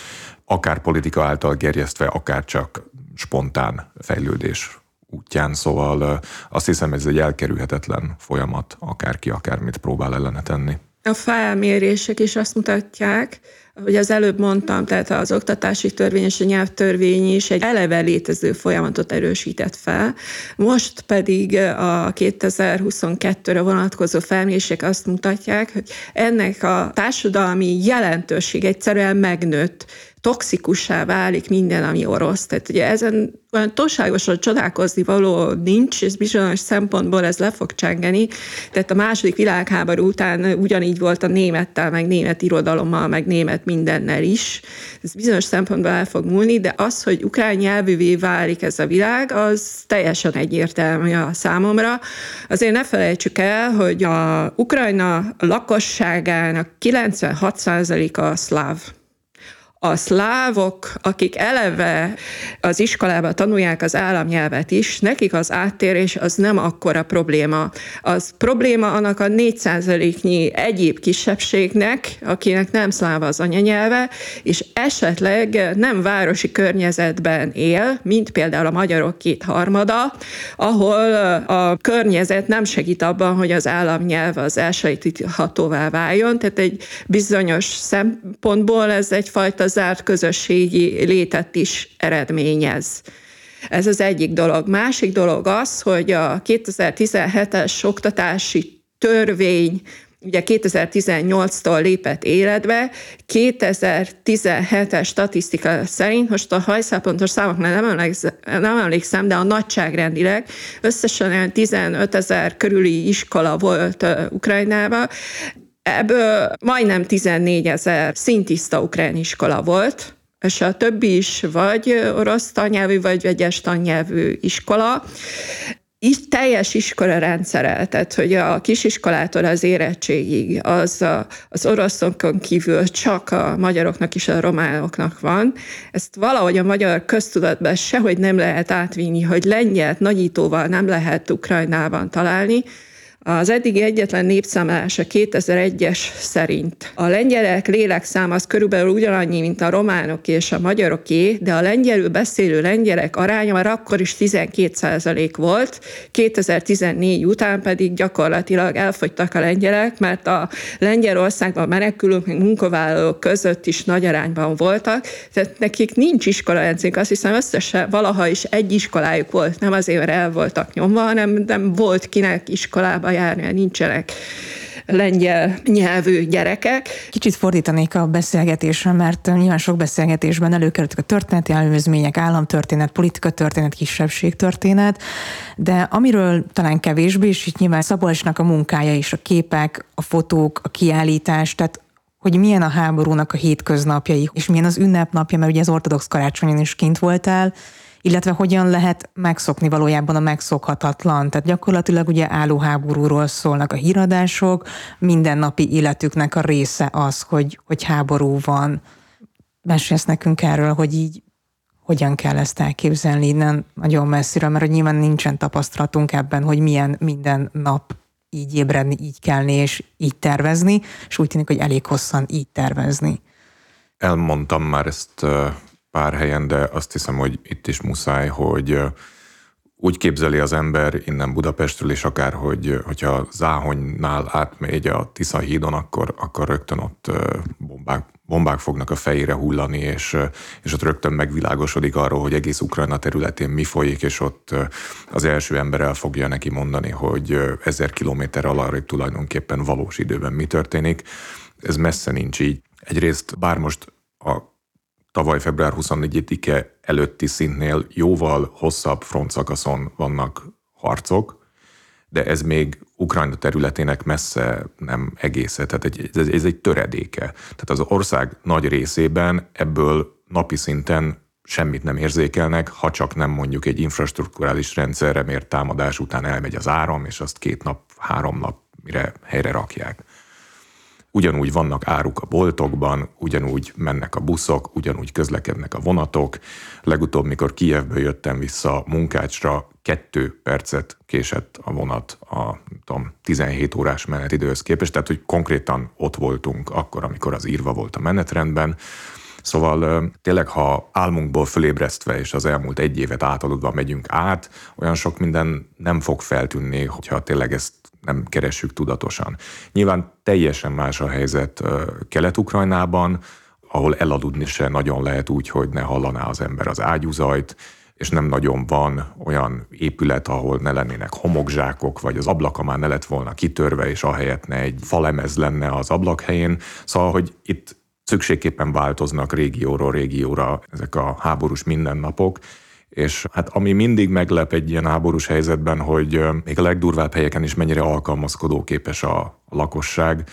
akár politika által gerjesztve, akár csak spontán fejlődés útján. Szóval azt hiszem, ez egy elkerülhetetlen folyamat, akárki akármit próbál ellene tenni. A felmérések is azt mutatják, hogy az előbb mondtam, tehát az oktatási törvény és a nyelvtörvény is egy eleve létező folyamatot erősített fel. Most pedig a kétezer-huszonkettőre vonatkozó felmérések azt mutatják, hogy ennek a társadalmi jelentőség egyszerűen megnőtt. Toxikussá válik minden, ami orosz. Tehát ugye ezen olyan túlságosan csodálkozni való nincs, és bizonyos szempontból ez le fog csengeni. Tehát a második világháború után ugyanígy volt a némettel, meg német irodalommal, meg német mindennel is. Ez bizonyos szempontból el fog múlni, de az, hogy ukrán nyelvűvé válik ez a világ, az teljesen egyértelmű a számomra. Azért ne felejtsük el, hogy a Ukrajna lakosságának kilencvenhat százaléka szláv. A szlávok, akik eleve az iskolában tanulják az államnyelvet is, nekik az áttérés az nem akkora probléma. Az probléma annak a négy százaléknyi egyéb kisebbségnek, akinek nem szláv az anyanyelve, és esetleg nem városi környezetben él, mint például a magyarok kétharmada, ahol a környezet nem segít abban, hogy az államnyelv az elsajátíthatóvá váljon. Tehát egy bizonyos szempontból ez egyfajta zárt közösségi létet is eredményez. Ez az egyik dolog. Másik dolog az, hogy a kétezer-tizenhetes oktatási törvény ugye kétezer-tizennyolctól lépett életbe, kétezer-tizenhetes statisztika szerint, most a hajszálpontos számoknál nem emlékszem, nem emlékszem, de a nagyságrendileg összesen tizenötezer körüli iskola volt Ukrajnában. Ebből majdnem tizennégyezer szintiszta ukrán iskola volt, és a többi is vagy orosz tannyelvű, vagy vegyes tannyelvű iskola. Így teljes iskola rendszerrel, tehát hogy a kisiskolától az érettségig, az a, az oroszokon kívül csak a magyaroknak és a románoknak van. Ezt valahogy a magyar köztudatban sehogy nem lehet átvinni, hogy lengyelt nagyítóval nem lehet Ukrajnában találni. Az eddigi egyetlen népszámlása kétezer-egyes szerint. A lengyelek lélekszám az körülbelül ugyanannyi, mint a románok és a magyaroké, de a lengyelül beszélő lengyelek aránya már akkor is tizenkét százalék volt, kétezer-tizennégy után pedig gyakorlatilag elfogytak a lengyelek, mert a Lengyelországban menekülők, meg munkavállalók között is nagy arányban voltak, tehát nekik nincs iskolarendszerünk, azt hiszem összesen valaha is egy iskolájuk volt, nem azért, mert el voltak nyomva, hanem nem volt kinek iskolába járni, nincsenek lengyel nyelvű gyerekek. Kicsit fordítanék a beszélgetésre, mert nyilván sok beszélgetésben előkerültek a történeti előzmények, államtörténet, politikatörténet, kisebbségtörténet, de amiről talán kevésbé, és itt nyilván Szabolcsnak a munkája is, a képek, a fotók, a kiállítás, tehát hogy milyen a háborúnak a hétköznapjai, és milyen az ünnepnapja, mert ugye az ortodox karácsonyon is kint voltál, illetve hogyan lehet megszokni valójában a megszokhatatlan. Tehát gyakorlatilag ugye álló háborúról szólnak a híradások, mindennapi életüknek a része az, hogy, hogy háború van. Mesélsz nekünk erről, hogy így hogyan kell ezt elképzelni innen nagyon messziről, mert hogy nyilván nincsen tapasztalatunk ebben, hogy milyen minden nap így ébredni, így kelni és így tervezni, és úgy tűnik, hogy elég hosszan így tervezni. Elmondtam már ezt pár helyen, de azt hiszem, hogy itt is muszáj, hogy úgy képzeli az ember innen Budapestről, és akár, hogy, hogyha Záhonynál átmegy a Tisza hídon, akkor, akkor rögtön ott bombák, bombák fognak a fejére hullani, és, és ott rögtön megvilágosodik arról, hogy egész Ukrajna területén mi folyik, és ott az első ember el fogja neki mondani, hogy ezer kilométer alarrébb tulajdonképpen valós időben mi történik. Ez messze nincs így. Egyrészt bár most a tavaly február huszonnegyedike előtti szintnél jóval hosszabb frontszakaszon vannak harcok. de ez még Ukrajna területének messze nem egésze, tehát egy, ez, ez egy töredéke. Tehát az ország nagy részében ebből napi szinten semmit nem érzékelnek, ha csak nem mondjuk egy infrastrukturális rendszerre mért támadás után elmegy az áram, és azt két nap, három nap mire helyre rakják. Ugyanúgy vannak áruk a boltokban, ugyanúgy mennek a buszok, ugyanúgy közlekednek a vonatok. Legutóbb, mikor Kijevből jöttem vissza Munkácsra, kettő percet késett a vonat a tudom, tizenhét órás menetidőhöz képest, tehát hogy konkrétan ott voltunk akkor, amikor az írva volt a menetrendben. Szóval tényleg, ha álmunkból fölébresztve és az elmúlt egy évet átadodva megyünk át, olyan sok minden nem fog feltűnni, hogyha tényleg ezt nem keressük tudatosan. Nyilván teljesen más a helyzet Kelet-Ukrajnában, ahol elaludni se nagyon lehet úgy, hogy ne hallaná az ember az ágyúzajt, és nem nagyon van olyan épület, ahol ne lennének homokzsákok, vagy az ablaka már ne lett volna kitörve, és ahelyett ne egy falemez lenne az ablak helyén. Szóval, hogy itt szükségképpen változnak régióról régióra ezek a háborús mindennapok, és hát ami mindig meglep egy ilyen háborús helyzetben, hogy még a legdurvább helyeken is mennyire alkalmazkodóképes a lakosság.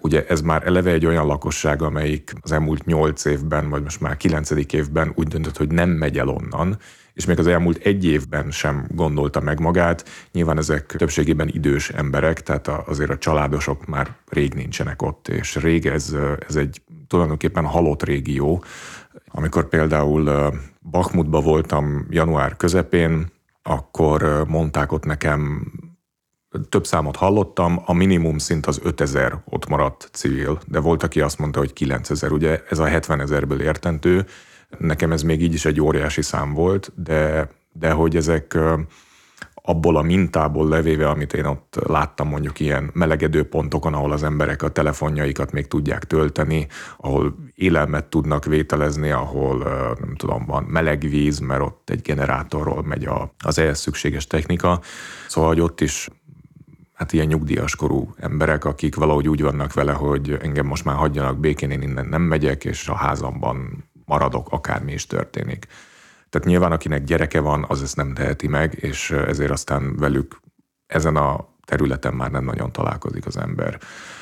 Ugye ez már eleve egy olyan lakosság, amelyik az elmúlt nyolc évben, vagy most már kilencedik évben úgy döntött, hogy nem megy el onnan, és még az elmúlt egy évben sem gondolta meg magát. Nyilván ezek többségében idős emberek, tehát azért a családosok már rég nincsenek ott, és rég ez, ez egy tulajdonképpen halott régió. Amikor például Bakhmutba voltam január közepén, akkor mondták ott nekem, több számot hallottam, a minimum szint az ötezer ott maradt civil, de volt, aki azt mondta, hogy kilencezer, ugye ez a hetvenezerből értendő, nekem ez még így is egy óriási szám volt, de, de hogy ezek abból a mintából levéve, amit én ott láttam mondjuk ilyen melegedő pontokon, ahol az emberek a telefonjaikat még tudják tölteni, ahol élelmet tudnak vételezni, ahol nem tudom, van meleg víz, mert ott egy generátorról megy a, az ehhez szükséges technika. Szóval, hogy ott is hát ilyen nyugdíjaskorú emberek, akik valahogy úgy vannak vele, hogy engem most már hagyjanak békén, én innen nem megyek, és a házamban maradok, akármi is történik. Tehát nyilván, akinek gyereke van, az ezt nem teheti meg, és ezért aztán velük ezen a területen már nem nagyon találkozik az ember.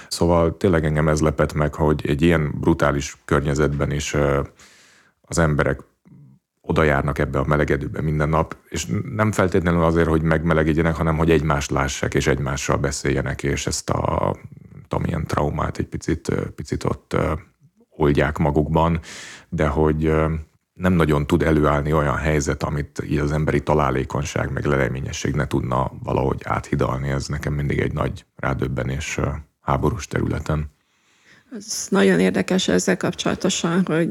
Szóval tényleg engem ez lepett meg, hogy egy ilyen brutális környezetben is az emberek oda járnak ebbe a melegedőbe minden nap, és nem feltétlenül azért, hogy megmelegedjenek, hanem hogy egymást lássák, és egymással beszéljenek, és ezt a ilyen traumát egy picit, picit ott oldják magukban, de hogy nem nagyon tud előállni olyan helyzet, amit így az emberi találékonyság meg leleményesség ne tudna valahogy áthidalni. Ez nekem mindig egy nagy rádöbbenés háborús területen. Ez nagyon érdekes ezzel kapcsolatosan, hogy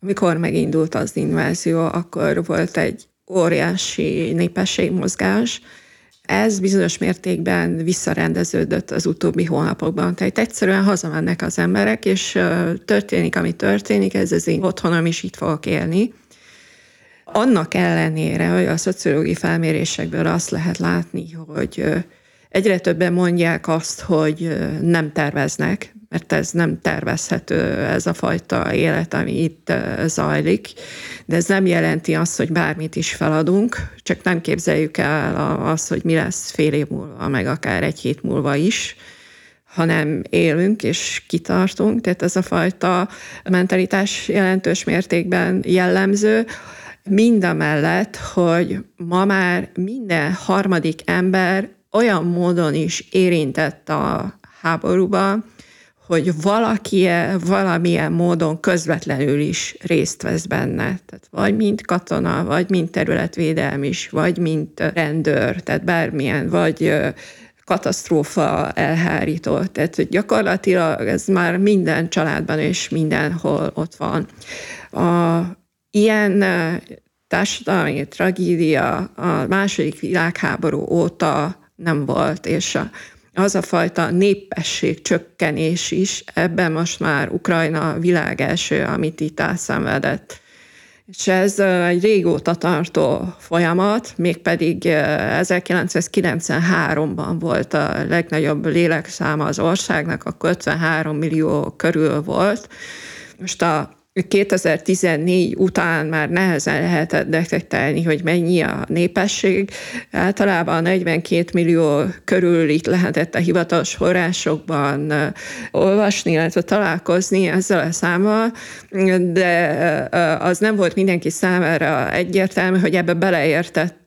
mikor megindult az invázió, akkor volt egy óriási népességmozgás. Ez bizonyos mértékben visszarendeződött az utóbbi hónapokban. Tehát egyszerűen hazamennek az emberek, és történik, ami történik, ez az én otthonom is, itt fogok élni. Annak ellenére, hogy a szociológiai felmérésekből azt lehet látni, hogy egyre többen mondják azt, hogy nem terveznek, mert ez nem tervezhető, ez a fajta élet, ami itt zajlik, de ez nem jelenti azt, hogy bármit is feladunk, csak nem képzeljük el azt, hogy mi lesz fél év múlva, meg akár egy hét múlva is, hanem élünk és kitartunk, tehát ez a fajta mentalitás jelentős mértékben jellemző, mindamellett, hogy ma már minden harmadik ember olyan módon is érintett a háborúba, hogy valaki valamilyen módon közvetlenül is részt vesz benne. Tehát vagy mint katona, vagy mint területvédelmis, vagy mint rendőr, tehát bármilyen, vagy katasztrófa elhárító. Tehát hogy gyakorlatilag ez már minden családban és mindenhol ott van. A, ilyen társadalmi tragédia a második világháború óta nem volt, és a az a fajta népesség csökkenés is, ebben most már Ukrajna világ első, amit itt elszenvedett. És ez egy régóta tartó folyamat, mégpedig ezerkilencszázkilencvenháromban volt a legnagyobb lélekszáma az országnak, akkor ötvenhárom millió körül volt. Most a kétezer-tizennégy után már nehezen lehetett detektálni, hogy mennyi a népesség. Általában negyvenkét millió körül itt lehetett a hivatalos forrásokban olvasni, illetve találkozni ezzel a számmal, de az nem volt mindenki számára egyértelmű, hogy ebbe beleértett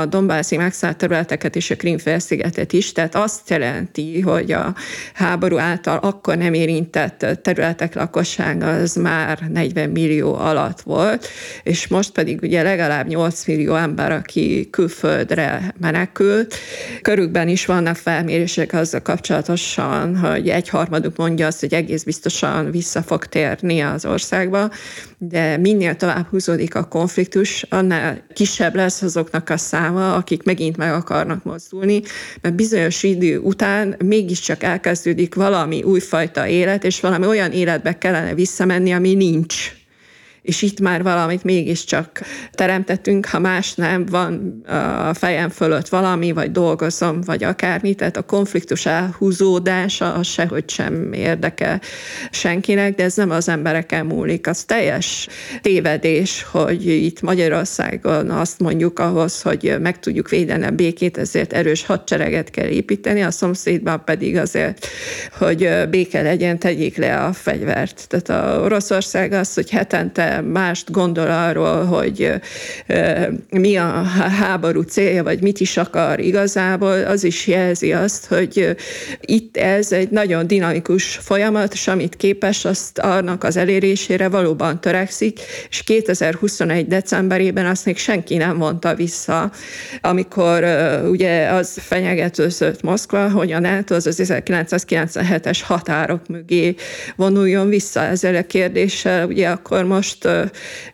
a dombászi megszállt területeket és a Krím-félszigetet is, tehát azt jelenti, hogy a háború által akkor nem érintett területek lakossága az már negyven millió alatt volt, és most pedig ugye legalább nyolc millió ember, aki külföldre menekült. Körükben is vannak felmérések azzal kapcsolatosan, hogy egyharmaduk mondja azt, hogy egész biztosan vissza fog térni az országba, de minél tovább húzódik a konfliktus, annál kisebb lesz azok a száma, akik megint meg akarnak mozdulni, mert bizonyos idő után mégiscsak elkezdődik valami újfajta élet, és valami olyan életbe kellene visszamenni, ami nincs. És itt már valamit mégiscsak teremtettünk, ha más nem, van a fejem fölött valami, vagy dolgozom, vagy akármi, tehát a konfliktus elhúzódása az sehogy sem érdeke senkinek, de ez nem az embereken múlik. Az teljes tévedés, hogy itt Magyarországon azt mondjuk ahhoz, hogy meg tudjuk védeni a békét, ezért erős hadsereget kell építeni, a szomszédban pedig azért, hogy béke legyen, tegyék le a fegyvert. Tehát a Oroszország az, hogy hetente mást gondol arról, hogy mi a háború célja, vagy mit is akar igazából, az is jelzi azt, hogy itt ez egy nagyon dinamikus folyamat, és amit képes, azt annak az elérésére valóban törekszik, és kétezer-huszonegy decemberében azt még senki nem mondta vissza, amikor ugye az fenyegetőzött Moszkva, hogy a NATO az az ezerkilencszázkilencvenhetes határok mögé vonuljon vissza ezzel a kérdéssel, ugye akkor most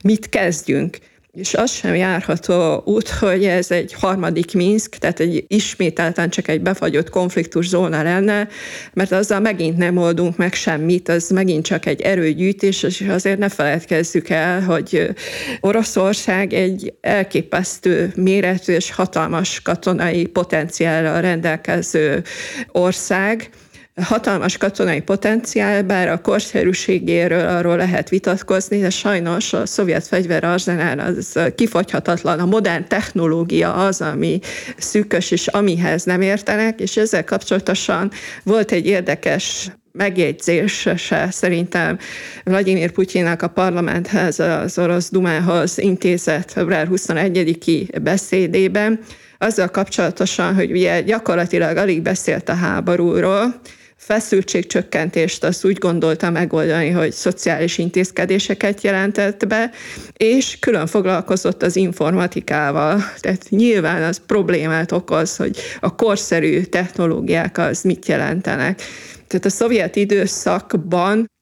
mit kezdjünk. És az sem járható út, hogy ez egy harmadik Minszk, tehát egy ismételten csak egy befagyott konfliktus zóna lenne, mert azzal megint nem oldunk meg semmit, az megint csak egy erőgyűjtés, és azért ne feledkezzük el, hogy Oroszország egy elképesztő méretű és hatalmas katonai potenciállal rendelkező ország, hatalmas katonai potenciál, bár a korszerűségéről arról lehet vitatkozni, de sajnos a szovjet fegyverarzenál az kifogyhatatlan. A modern technológia az, ami szűkös és amihez nem értenek, és ezzel kapcsolatosan volt egy érdekes megjegyzése szerintem Vladimir Putyinnak a parlamenthez, az orosz dumához intézett február huszonegyediki beszédében, azzal kapcsolatosan, hogy ugye gyakorlatilag alig beszélt a háborúról, feszültségcsökkentést azt úgy gondolta megoldani, hogy szociális intézkedéseket jelentett be, és külön foglalkozott az informatikával. Tehát nyilván az problémát okoz, hogy a korszerű technológiák az mit jelentenek. Tehát a szovjet időszakban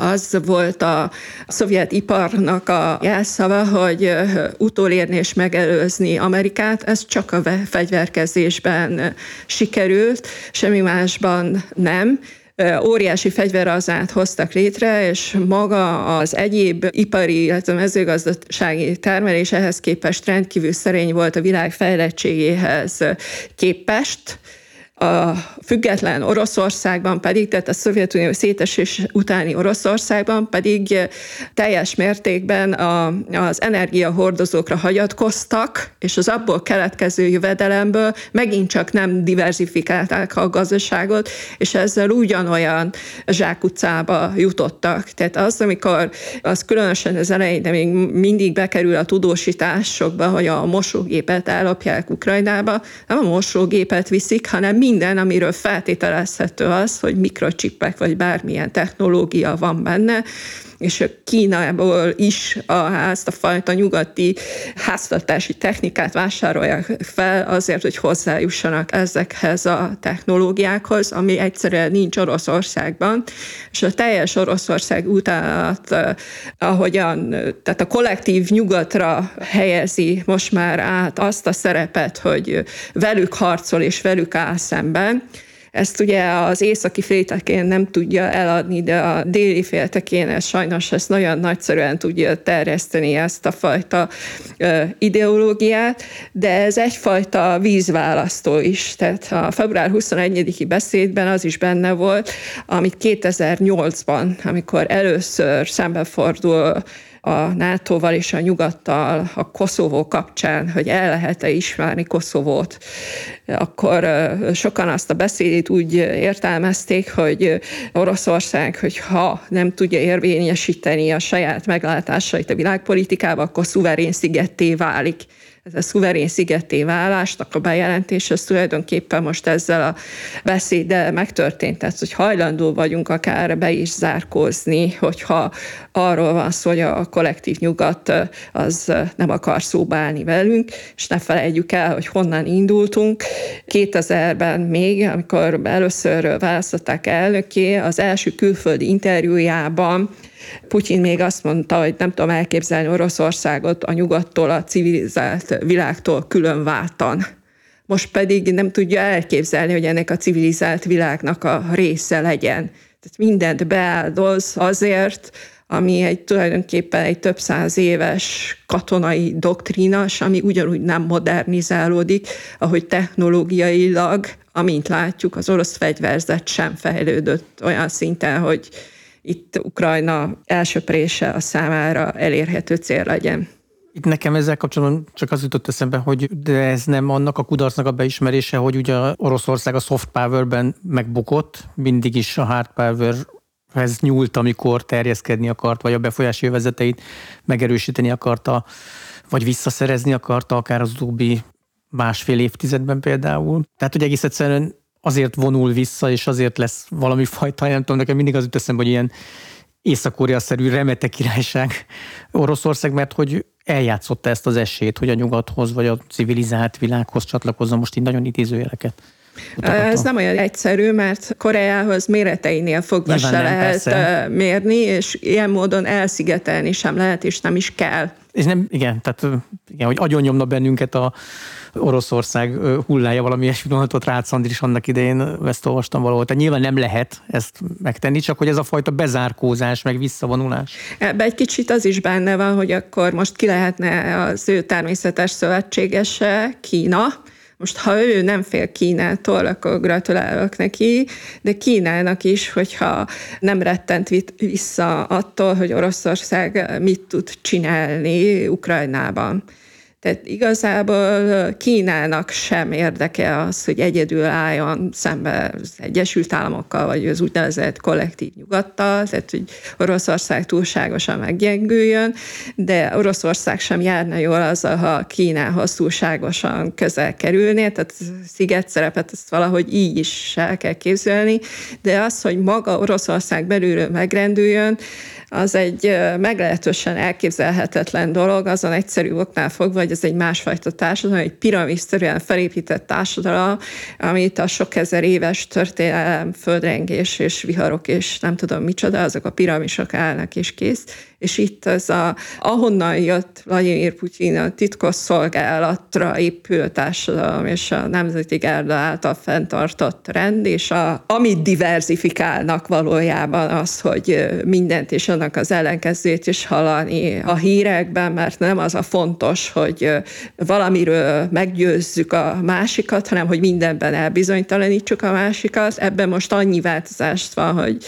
az volt a szovjet iparnak a jelszava, hogy utolérni és megelőzni Amerikát, ez csak a fegyverkezésben sikerült, semmi másban nem. Óriási fegyverarzenált hoztak létre, és maga az egyéb ipari, illetve mezőgazdasági termelés ehhez képest rendkívül szerény volt a világ fejlettségéhez képest. A független Oroszországban pedig, tehát a Szovjetunió szétesés utáni Oroszországban pedig teljes mértékben a, az energiahordozókra hagyatkoztak, és az abból keletkező jövedelemből megint csak nem diverzifikálták a gazdaságot, és ezzel ugyanolyan zsákutcába jutottak. Tehát az, amikor az különösen az elején, de még mindig bekerül a tudósításokba, hogy a mosógépet ellopják Ukrajnába, nem a mosógépet viszik, hanem minden, amiről feltételezhető az, hogy mikrocsipek vagy bármilyen technológia van benne, és Kínából is ezt a fajta nyugati háztartási technikát vásárolják fel azért, hogy hozzájussanak ezekhez a technológiákhoz, ami egyszerűen nincs Oroszországban. És a teljes Oroszország utálat, ahogyan, tehát a kollektív nyugatra helyezi most már át azt a szerepet, hogy velük harcol és velük áll szemben, Ezt ugye az északi féltekén nem tudja eladni, de a déli féltekén sajnos ezt nagyon nagyszerűen tudja terjeszteni, ezt a fajta ö, ideológiát, de ez egyfajta vízválasztó is. Tehát a február huszonegyediki beszédben az is benne volt, amit kétezer-nyolcban, amikor először szembefordul a nátóval és a nyugattal a Koszovó kapcsán, hogy el lehet-e ismerni Koszovót, akkor sokan azt a beszédét úgy értelmezték, hogy Oroszország, hogyha nem tudja érvényesíteni a saját meglátásait a világpolitikában, akkor szuverén szigetté válik. Ez a szuverén szigetté válásnak a bejelentés, ez tulajdonképpen most ezzel a beszéddel megtörtént. Tehát, hogy hajlandó vagyunk akár be is zárkózni, hogyha arról van szó, hogy a kollektív nyugat az nem akar szóba állni velünk, és ne felejtjük el, hogy honnan indultunk. kétezerben még, amikor először választották elnöké, az első külföldi interjújában Putyin még azt mondta, hogy nem tudom elképzelni Oroszországot a nyugattól, a civilizált világtól külön váltan. Most pedig nem tudja elképzelni, hogy ennek a civilizált világnak a része legyen. Tehát mindent beáldoz azért, ami egy tulajdonképpen egy több száz éves katonai doktrína, ami ugyanúgy nem modernizálódik, ahogy technológiailag, amint látjuk, az orosz fegyverzet sem fejlődött olyan szinten, hogy itt Ukrajna elsöprése a számára elérhető cél legyen. Itt nekem ezzel kapcsolatban csak az jutott eszembe, hogy de ez nem annak a kudarcnak a beismerése, hogy ugye Oroszország a soft powerben megbukott, mindig is a hard powerhez nyúlt, amikor terjeszkedni akart, vagy a befolyási övezeteit megerősíteni akarta, vagy visszaszerezni akarta, akár az utóbbi másfél évtizedben például. Tehát, hogy egész egyszerűen azért vonul vissza, és azért lesz valami fajta, nem tudom, nekem mindig az jut eszembe, hogy ilyen Észak-Korea-szerű remete királyság Oroszország, mert hogy eljátszotta ezt az esélyt, hogy a nyugathoz, vagy a civilizált világhoz csatlakozza, most így nagyon idézőjeleket. Utakata. Ez nem olyan egyszerű, mert Koreához méreteinél fogva se lehet persze. mérni, és ilyen módon elszigetelni sem lehet, és nem is kell. És nem, igen, tehát igen, hogy agyonnyomna bennünket a Oroszország hullája, valami ilyesmi gondolatot Rácz Andris annak idején, ezt olvastam valahol. Tehát nyilván nem lehet ezt megtenni, csak hogy ez a fajta bezárkózás, meg visszavonulás. Ebben egy kicsit az is benne van, hogy akkor most ki lehetne az ő természetes szövetségese, Kína. Most, ha ő nem fél Kínától, akkor gratulálok neki, de Kínának is, hogyha nem rettent vissza attól, hogy Oroszország mit tud csinálni Ukrajnában. Tehát igazából Kínának sem érdeke az, hogy egyedül álljon szembe az Egyesült Államokkal, vagy az úgynevezett kollektív nyugattal, tehát hogy Oroszország túlságosan meggyengüljön, de Oroszország sem járna jól azzal, ha Kínához túlságosan közel kerülné, tehát sziget szerepet ezt valahogy így is el kell képzelni, de az, hogy maga Oroszország belülről megrendüljön, az egy meglehetősen elképzelhetetlen dolog, azon egyszerű oknál fogva, hogy ez egy másfajta társadalom, egy piramisztörűen felépített társadalom, amit a sok ezer éves történelem, földrengés és viharok és nem tudom micsoda, azok a piramisok állnak és kész. És itt az a, ahonnan jött Vladimir Putyin a titkos szolgálatra épülő társadalom és a Nemzeti Gárda által fenntartott rend, és a, amit diverzifikálnak valójában az, hogy mindent és annak az ellenkezőjét is hallani a hírekben, mert nem az a fontos, hogy valamiről meggyőzzük a másikat, hanem hogy mindenben elbizonytalanítsuk a másikat. Ebben most annyi változást van, hogy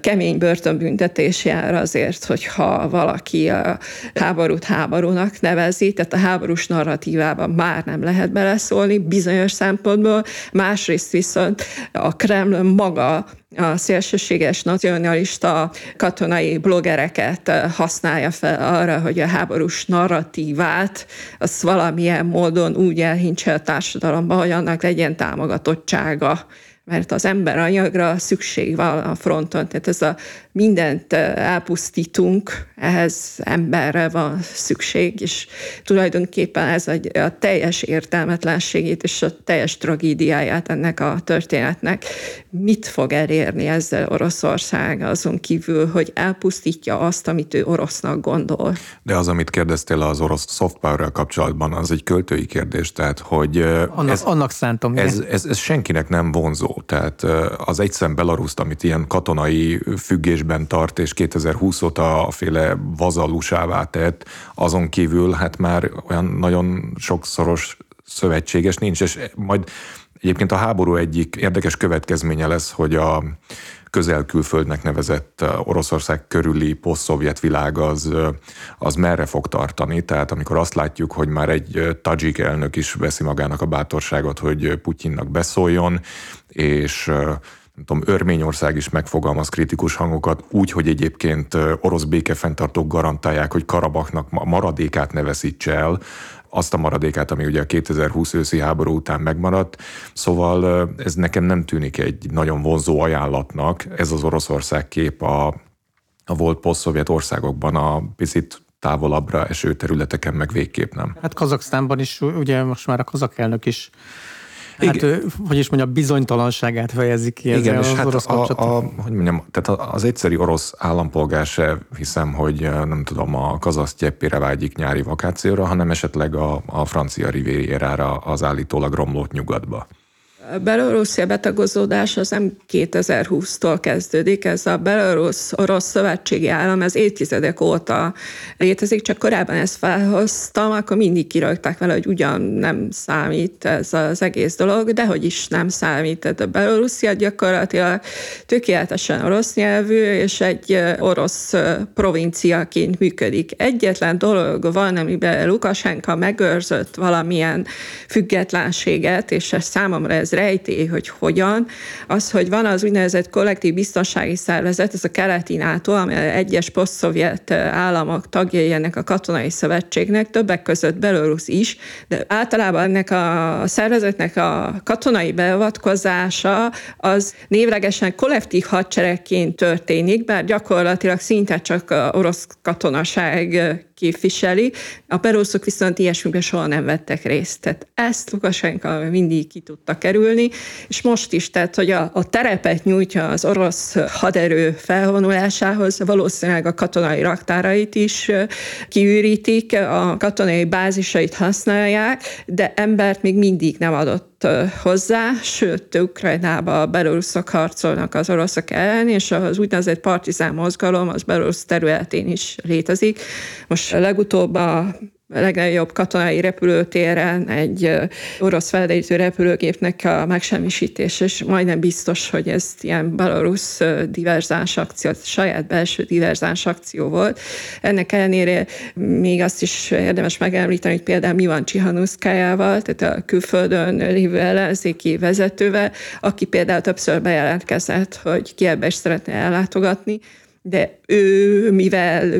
kemény börtönbüntetés jár azért, hogyha valaki a háborút háborúnak nevezi, tehát a háborús narratívában már nem lehet beleszólni bizonyos szempontból, másrészt viszont a Kreml maga a szélsőséges nacionalista katonai bloggereket használja fel arra, hogy a háborús narratívát az valamilyen módon úgy elhintse a társadalomba, hogy annak legyen támogatottsága, mert az ember anyagra szükség van a fronton, tehát ez a mindent elpusztítunk, ehhez emberre van szükség, és tulajdonképpen ez a, a teljes értelmetlenségét és a teljes tragédiáját ennek a történetnek. Mit fog elérni ezzel Oroszország azon kívül, hogy elpusztítja azt, amit ő orosznak gondol? De az, amit kérdeztél az orosz soft power-rel kapcsolatban, az egy költői kérdés, tehát hogy... Annak, ez, annak szántam. Ez, ez, ez senkinek nem vonzó. Tehát az egyszem Belaruszt, amit ilyen katonai függésben tart, és kétezer-húsz óta a féle vazallusává tett, azon kívül hát már olyan nagyon sokszoros szövetséges nincs, és majd egyébként a háború egyik érdekes következménye lesz, hogy a közel-külföldnek nevezett Oroszország körüli posztszovjet világ az, az merre fog tartani. Tehát amikor azt látjuk, hogy már egy tadzsik elnök is veszi magának a bátorságot, hogy Putyinnak beszóljon, és nem tudom, Örményország is megfogalmaz kritikus hangokat, úgy, hogy egyébként orosz békefenntartók garantálják, hogy Karabaknak maradékát ne veszítse el, azt a maradékát, ami ugye a kétezer-húsz őszi háború után megmaradt. Szóval ez nekem nem tűnik egy nagyon vonzó ajánlatnak. Ez az Oroszország kép a, a volt posztszovjet országokban a picit távolabbra eső területeken meg végképp nem. Hát Kazaksztánban is, ugye most már a kazak elnök is, hát igen. Ő, hogy is mondja, bizonytalanságát fejezi ki ezzel az hát orosz kapcsolatban. Hogy mondjam, tehát az egyszerű orosz állampolgár se hiszem, hogy nem tudom, a kazasz cseppére vágyik nyári vakációra, hanem esetleg a, a francia rivérierára, az állítólag romlott nyugatba. A Belorusszia betagozódás az nem kétezer-húsztól kezdődik, ez a belorusz-orosz szövetségi állam, ez évtizedek óta létezik, csak korábban ezt felhoztam, akkor mindig kirögták vele, hogy ugyan nem számít ez az egész dolog, de hogy is nem számít. Tehát a Belorusszia gyakorlatilag tökéletesen orosz nyelvű, és egy orosz provinciaként működik. Egyetlen dolog van, amiben Lukasenka megőrzött valamilyen függetlenséget, és ez számomra ez rejtély, hogy hogyan, az, hogy van az úgynevezett kollektív biztonsági szervezet, ez a keleti NATO, amely egyes posztszovjet államok tagjai ennek a katonai szövetségnek, többek között Belarus is, de általában ennek a szervezetnek a katonai beavatkozása az névlegesen kollektív hadseregként történik, bár gyakorlatilag szinte csak a orosz katonaság képviseli, a beloruszok viszont ilyesmikben soha nem vettek részt. Tehát ezt Lukasenka mindig ki tudta kerülni, és most is, tehát, hogy a, a terepet nyújtja az orosz haderő felvonulásához, valószínűleg a katonai raktárait is kiürítik, a katonai bázisait használják, de embert még mindig nem adott hozzá, sőt, Ukrajnába a beloruszok harcolnak az oroszok ellen, és az úgynevezett partizán mozgalom az belorusz területén is létezik. Most legutóbb a legnagyobb katonai repülőtéren egy orosz felderítő repülőgépnek a megsemmisítés, és majdnem biztos, hogy ez ilyen belorusz diverzáns akció, saját belső diverzáns akció volt. Ennek ellenére még azt is érdemes megemlíteni, hogy például mi van Csihanuszkájával, tehát a külföldön lévő ellenzéki vezetővel, aki például többször bejelentkezett, hogy Kijevbe is szeretne ellátogatni, de ő, mivel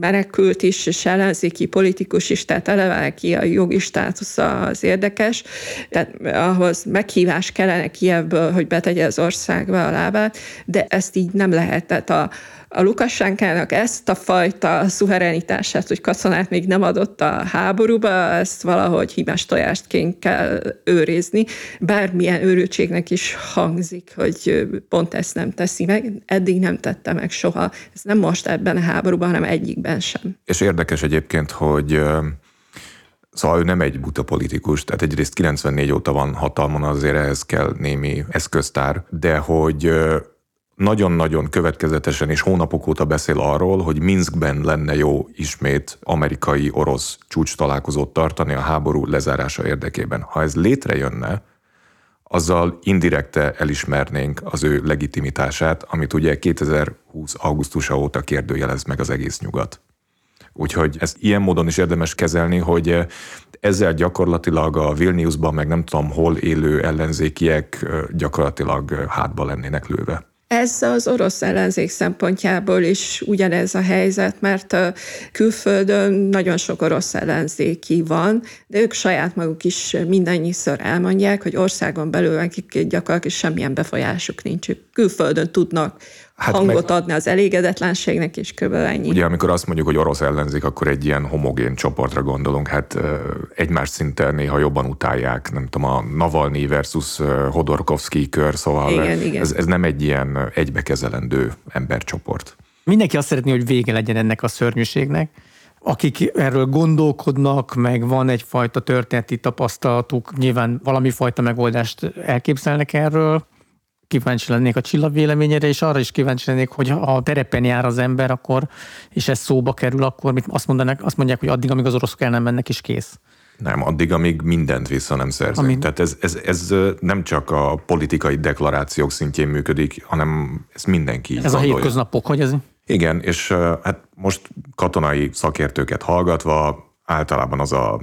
menekült is, és ellenzéki politikus is, tehát eleve neki a jogi státusza az érdekes, tehát ahhoz meghívás kellene Kijevből, hogy betegye az országba a lábát, de ezt így nem lehet. Tehát a, a Lukasenkának ezt a fajta szuverenitását, hogy katonát még nem adott a háborúba, ezt valahogy hímes tojástként kell őrizni. Bármilyen őrültségnek is hangzik, hogy pont ezt nem teszi meg, eddig nem tette meg soha. Ez nem most ebben a háborúban, hanem egyikben sem. És érdekes egyébként, hogy szóval ő nem egy buta politikus, tehát egyrészt kilencvennégy óta van hatalmon, azért ehhez kell némi eszköztár, de hogy nagyon-nagyon következetesen és hónapok óta beszél arról, hogy Minszkben lenne jó ismét amerikai-orosz csúcs találkozót tartani a háború lezárása érdekében. Ha ez létrejönne, azzal indirekte elismernénk az ő legitimitását, amit ugye kétezer-húsz augusztusa óta kérdőjelez meg az egész nyugat. Úgyhogy ezt ilyen módon is érdemes kezelni, hogy ezzel gyakorlatilag a Vilniusban meg nem tudom hol élő ellenzékiek gyakorlatilag hátba lennének lőve. Ez az orosz ellenzék szempontjából is ugyanez a helyzet, mert külföldön nagyon sok orosz ellenzéki van, de ők saját maguk is mindannyiszor elmondják, hogy országon belül gyakorlatilag semmilyen befolyásuk nincs. Külföldön tudnak hát hangot meg adni az elégedetlenségnek, és kb. Ennyi. Ugye amikor azt mondjuk, hogy orosz ellenzék, akkor egy ilyen homogén csoportra gondolunk, hát egymás szinten néha jobban utálják, nem tudom, a Navalnyi versus Hodorkovszki kör, szóval igen, igen. Ez, ez nem egy ilyen egybekezelendő embercsoport. Mindenki azt szeretné, hogy vége legyen ennek a szörnyűségnek, akik erről gondolkodnak, meg van egyfajta történeti tapasztalatuk, nyilván valami fajta megoldást elképzelnek erről, kíváncsi lennék a Csilla véleményére, és arra is kíváncsi lennék, hogy ha a terepen jár az ember, akkor, és ez szóba kerül, akkor mit azt mondanak, azt mondják, hogy addig, amíg az oroszok el nem mennek, is kész. Nem, addig, amíg mindent vissza nem szerzünk. Amin... Tehát ez, ez, ez nem csak a politikai deklarációk szintjén működik, hanem ez mindenki így ez gondolja. A hétköznapok, hogy ez? Igen, és hát most katonai szakértőket hallgatva általában az a,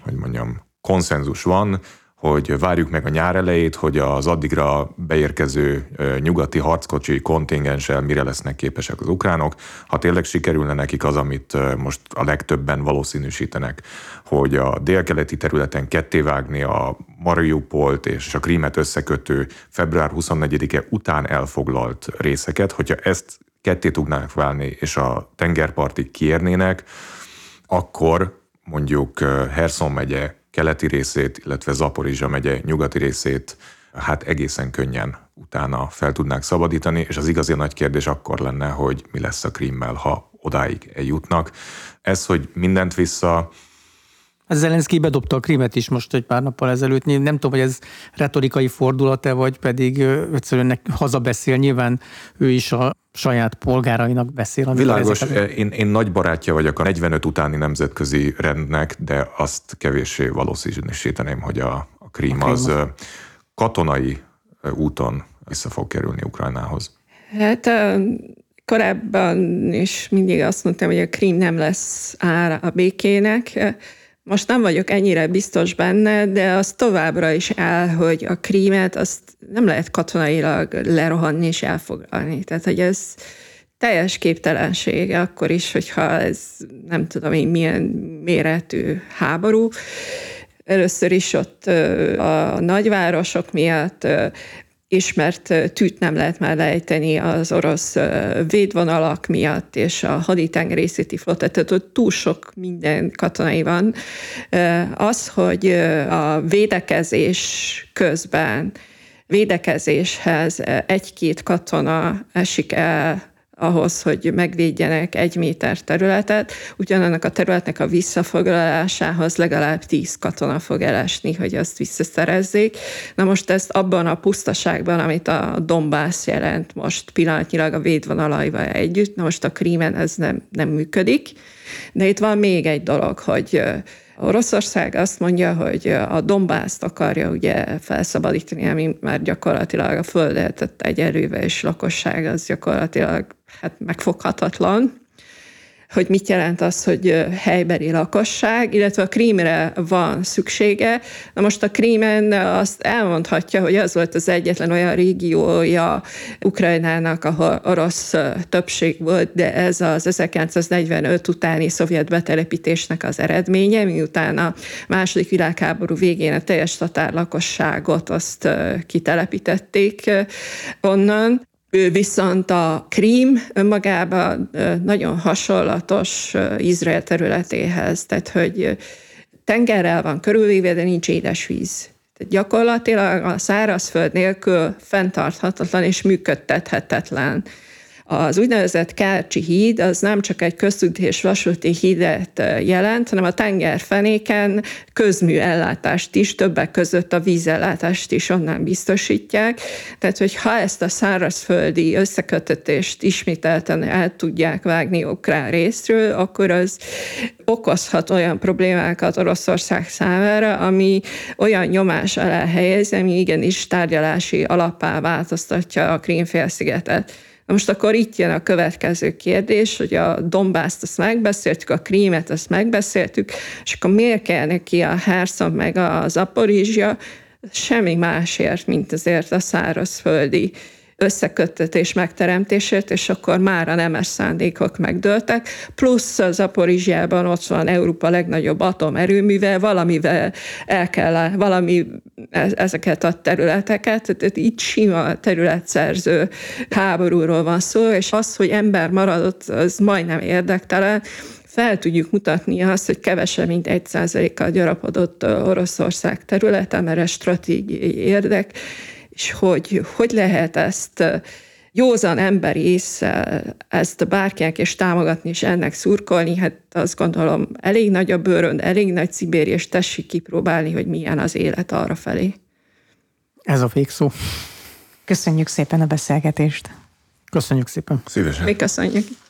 hogy mondjam, konszenzus van, hogy várjuk meg a nyár elejét, hogy az addigra beérkező nyugati harckocsi kontingenssel mire lesznek képesek az ukránok, ha tényleg sikerülne nekik az, amit most a legtöbben valószínűsítenek, hogy a délkeleti területen kettévágni a Mariupolt és a Krímet összekötő február huszonnegyedike után elfoglalt részeket, hogyha ezt ketté tudnánk válni, és a tengerpartig kiérnének, akkor mondjuk Herszon megye keleti részét, illetve Zaporizsa megye nyugati részét, hát egészen könnyen utána fel tudnák szabadítani, és az igazi nagy kérdés akkor lenne, hogy mi lesz a Krimmel, ha odáig eljutnak. Ez, hogy mindent vissza... Zelenszkij bedobta a Krimet is most egy pár nappal ezelőtt. Nem tudom, hogy ez retorikai fordulat-e, vagy pedig egyszerűen hazabeszél. Nyilván ő is a saját polgárainak beszél. Világos, ezeket... én, én nagy barátja vagyok a negyvenöt utáni nemzetközi rendnek, de azt kevéssé valószínűsíteném, hogy a, a Krím az katonai úton vissza fog kerülni Ukrajnához. Hát... Um... Korábban is mindig azt mondtam, hogy a Krím nem lesz ára a békének. Most nem vagyok ennyire biztos benne, de az továbbra is áll, hogy a Krímet azt nem lehet katonailag lerohanni és elfoglalni. Tehát, hogy ez teljes képtelenség akkor is, hogyha ez nem tudom én milyen méretű háború. Először is ott a nagyvárosok miatt ismert tűt nem lehet már lejteni az orosz védvonalak miatt, és a haditengerészeti flotta, tehát túl sok minden katonai van. Az, hogy a védekezés közben, védekezéshez egy-két katona esik el ahhoz, hogy megvédjenek egy méter területet, ugyanannak a területnek a visszafoglalásához legalább tíz katona fog elesni, hogy azt visszaszerezzék. Na most ezt abban a pusztaságban, amit a Donbass jelent most pillanatnyilag a védvonalaival együtt, na most a Krímen ez nem, nem működik. De itt van még egy dolog, hogy Oroszország azt mondja, hogy a Donbaszt akarja ugye felszabadítani, ami már gyakorlatilag a földet egy erővel, és lakosság az gyakorlatilag hát megfoghatatlan. Hogy mit jelent az, hogy helybeli lakosság, illetve a Krímre van szüksége. Na most a Krímen azt elmondhatja, hogy az volt az egyetlen olyan régiója Ukrajnának, ahol orosz többség volt, de ez az ezerkilencszáznegyvenöt utáni szovjet betelepítésnek az eredménye, miután a második világháború végén a teljes tatár lakosságot azt kitelepítették onnan. Viszont a Krím önmagában nagyon hasonlatos Izrael területéhez, tehát hogy tengerrel van körülvéve, de nincs édesvíz. Tehát gyakorlatilag a szárazföld nélkül fenntarthatatlan és működtethetetlen. Az úgynevezett Kercsi híd az nem csak egy közúti és vasúti hídet jelent, hanem a tengerfenéken közmű ellátást is, többek között a vízellátást is onnan biztosítják. Tehát, hogy ha ezt a szárazföldi összekötetést ismételten el tudják vágni ukrán részről, akkor az okozhat olyan problémákat Oroszország számára, ami olyan nyomás alá helyez, ami igenis tárgyalási alappá változtatja a Krím-félszigetet. Na most akkor itt jön a következő kérdés, hogy a Donbaszt azt megbeszéltük, a Krímet azt megbeszéltük, és akkor miért kell neki a Herszon meg a Zaporizsja? Semmi másért, mint azért a szárazföldi összeköttetés megteremtésért, és akkor már a nemes szándékok megdőltek, plusz a Zaporizsjában ott van Európa legnagyobb atomerőműve, valamivel el kell valami ezeket a területeket, tehát itt sima területszerző háborúról van szó, és az, hogy ember maradott, az majdnem érdektelen, fel tudjuk mutatni azt, hogy kevesebb, mint egy százalékkal gyarapodott Oroszország területe, mert ez stratégiai érdek, és hogy, hogy lehet ezt józan emberi észszel, ezt bárkinek és támogatni, és ennek szurkolni, hát azt gondolom elég nagy a bőrön, elég nagy Szibéri, és tessék kipróbálni, hogy milyen az élet arrafelé. Ez a végszó. Köszönjük szépen a beszélgetést. Köszönjük szépen. Szívesen. Mi köszönjük.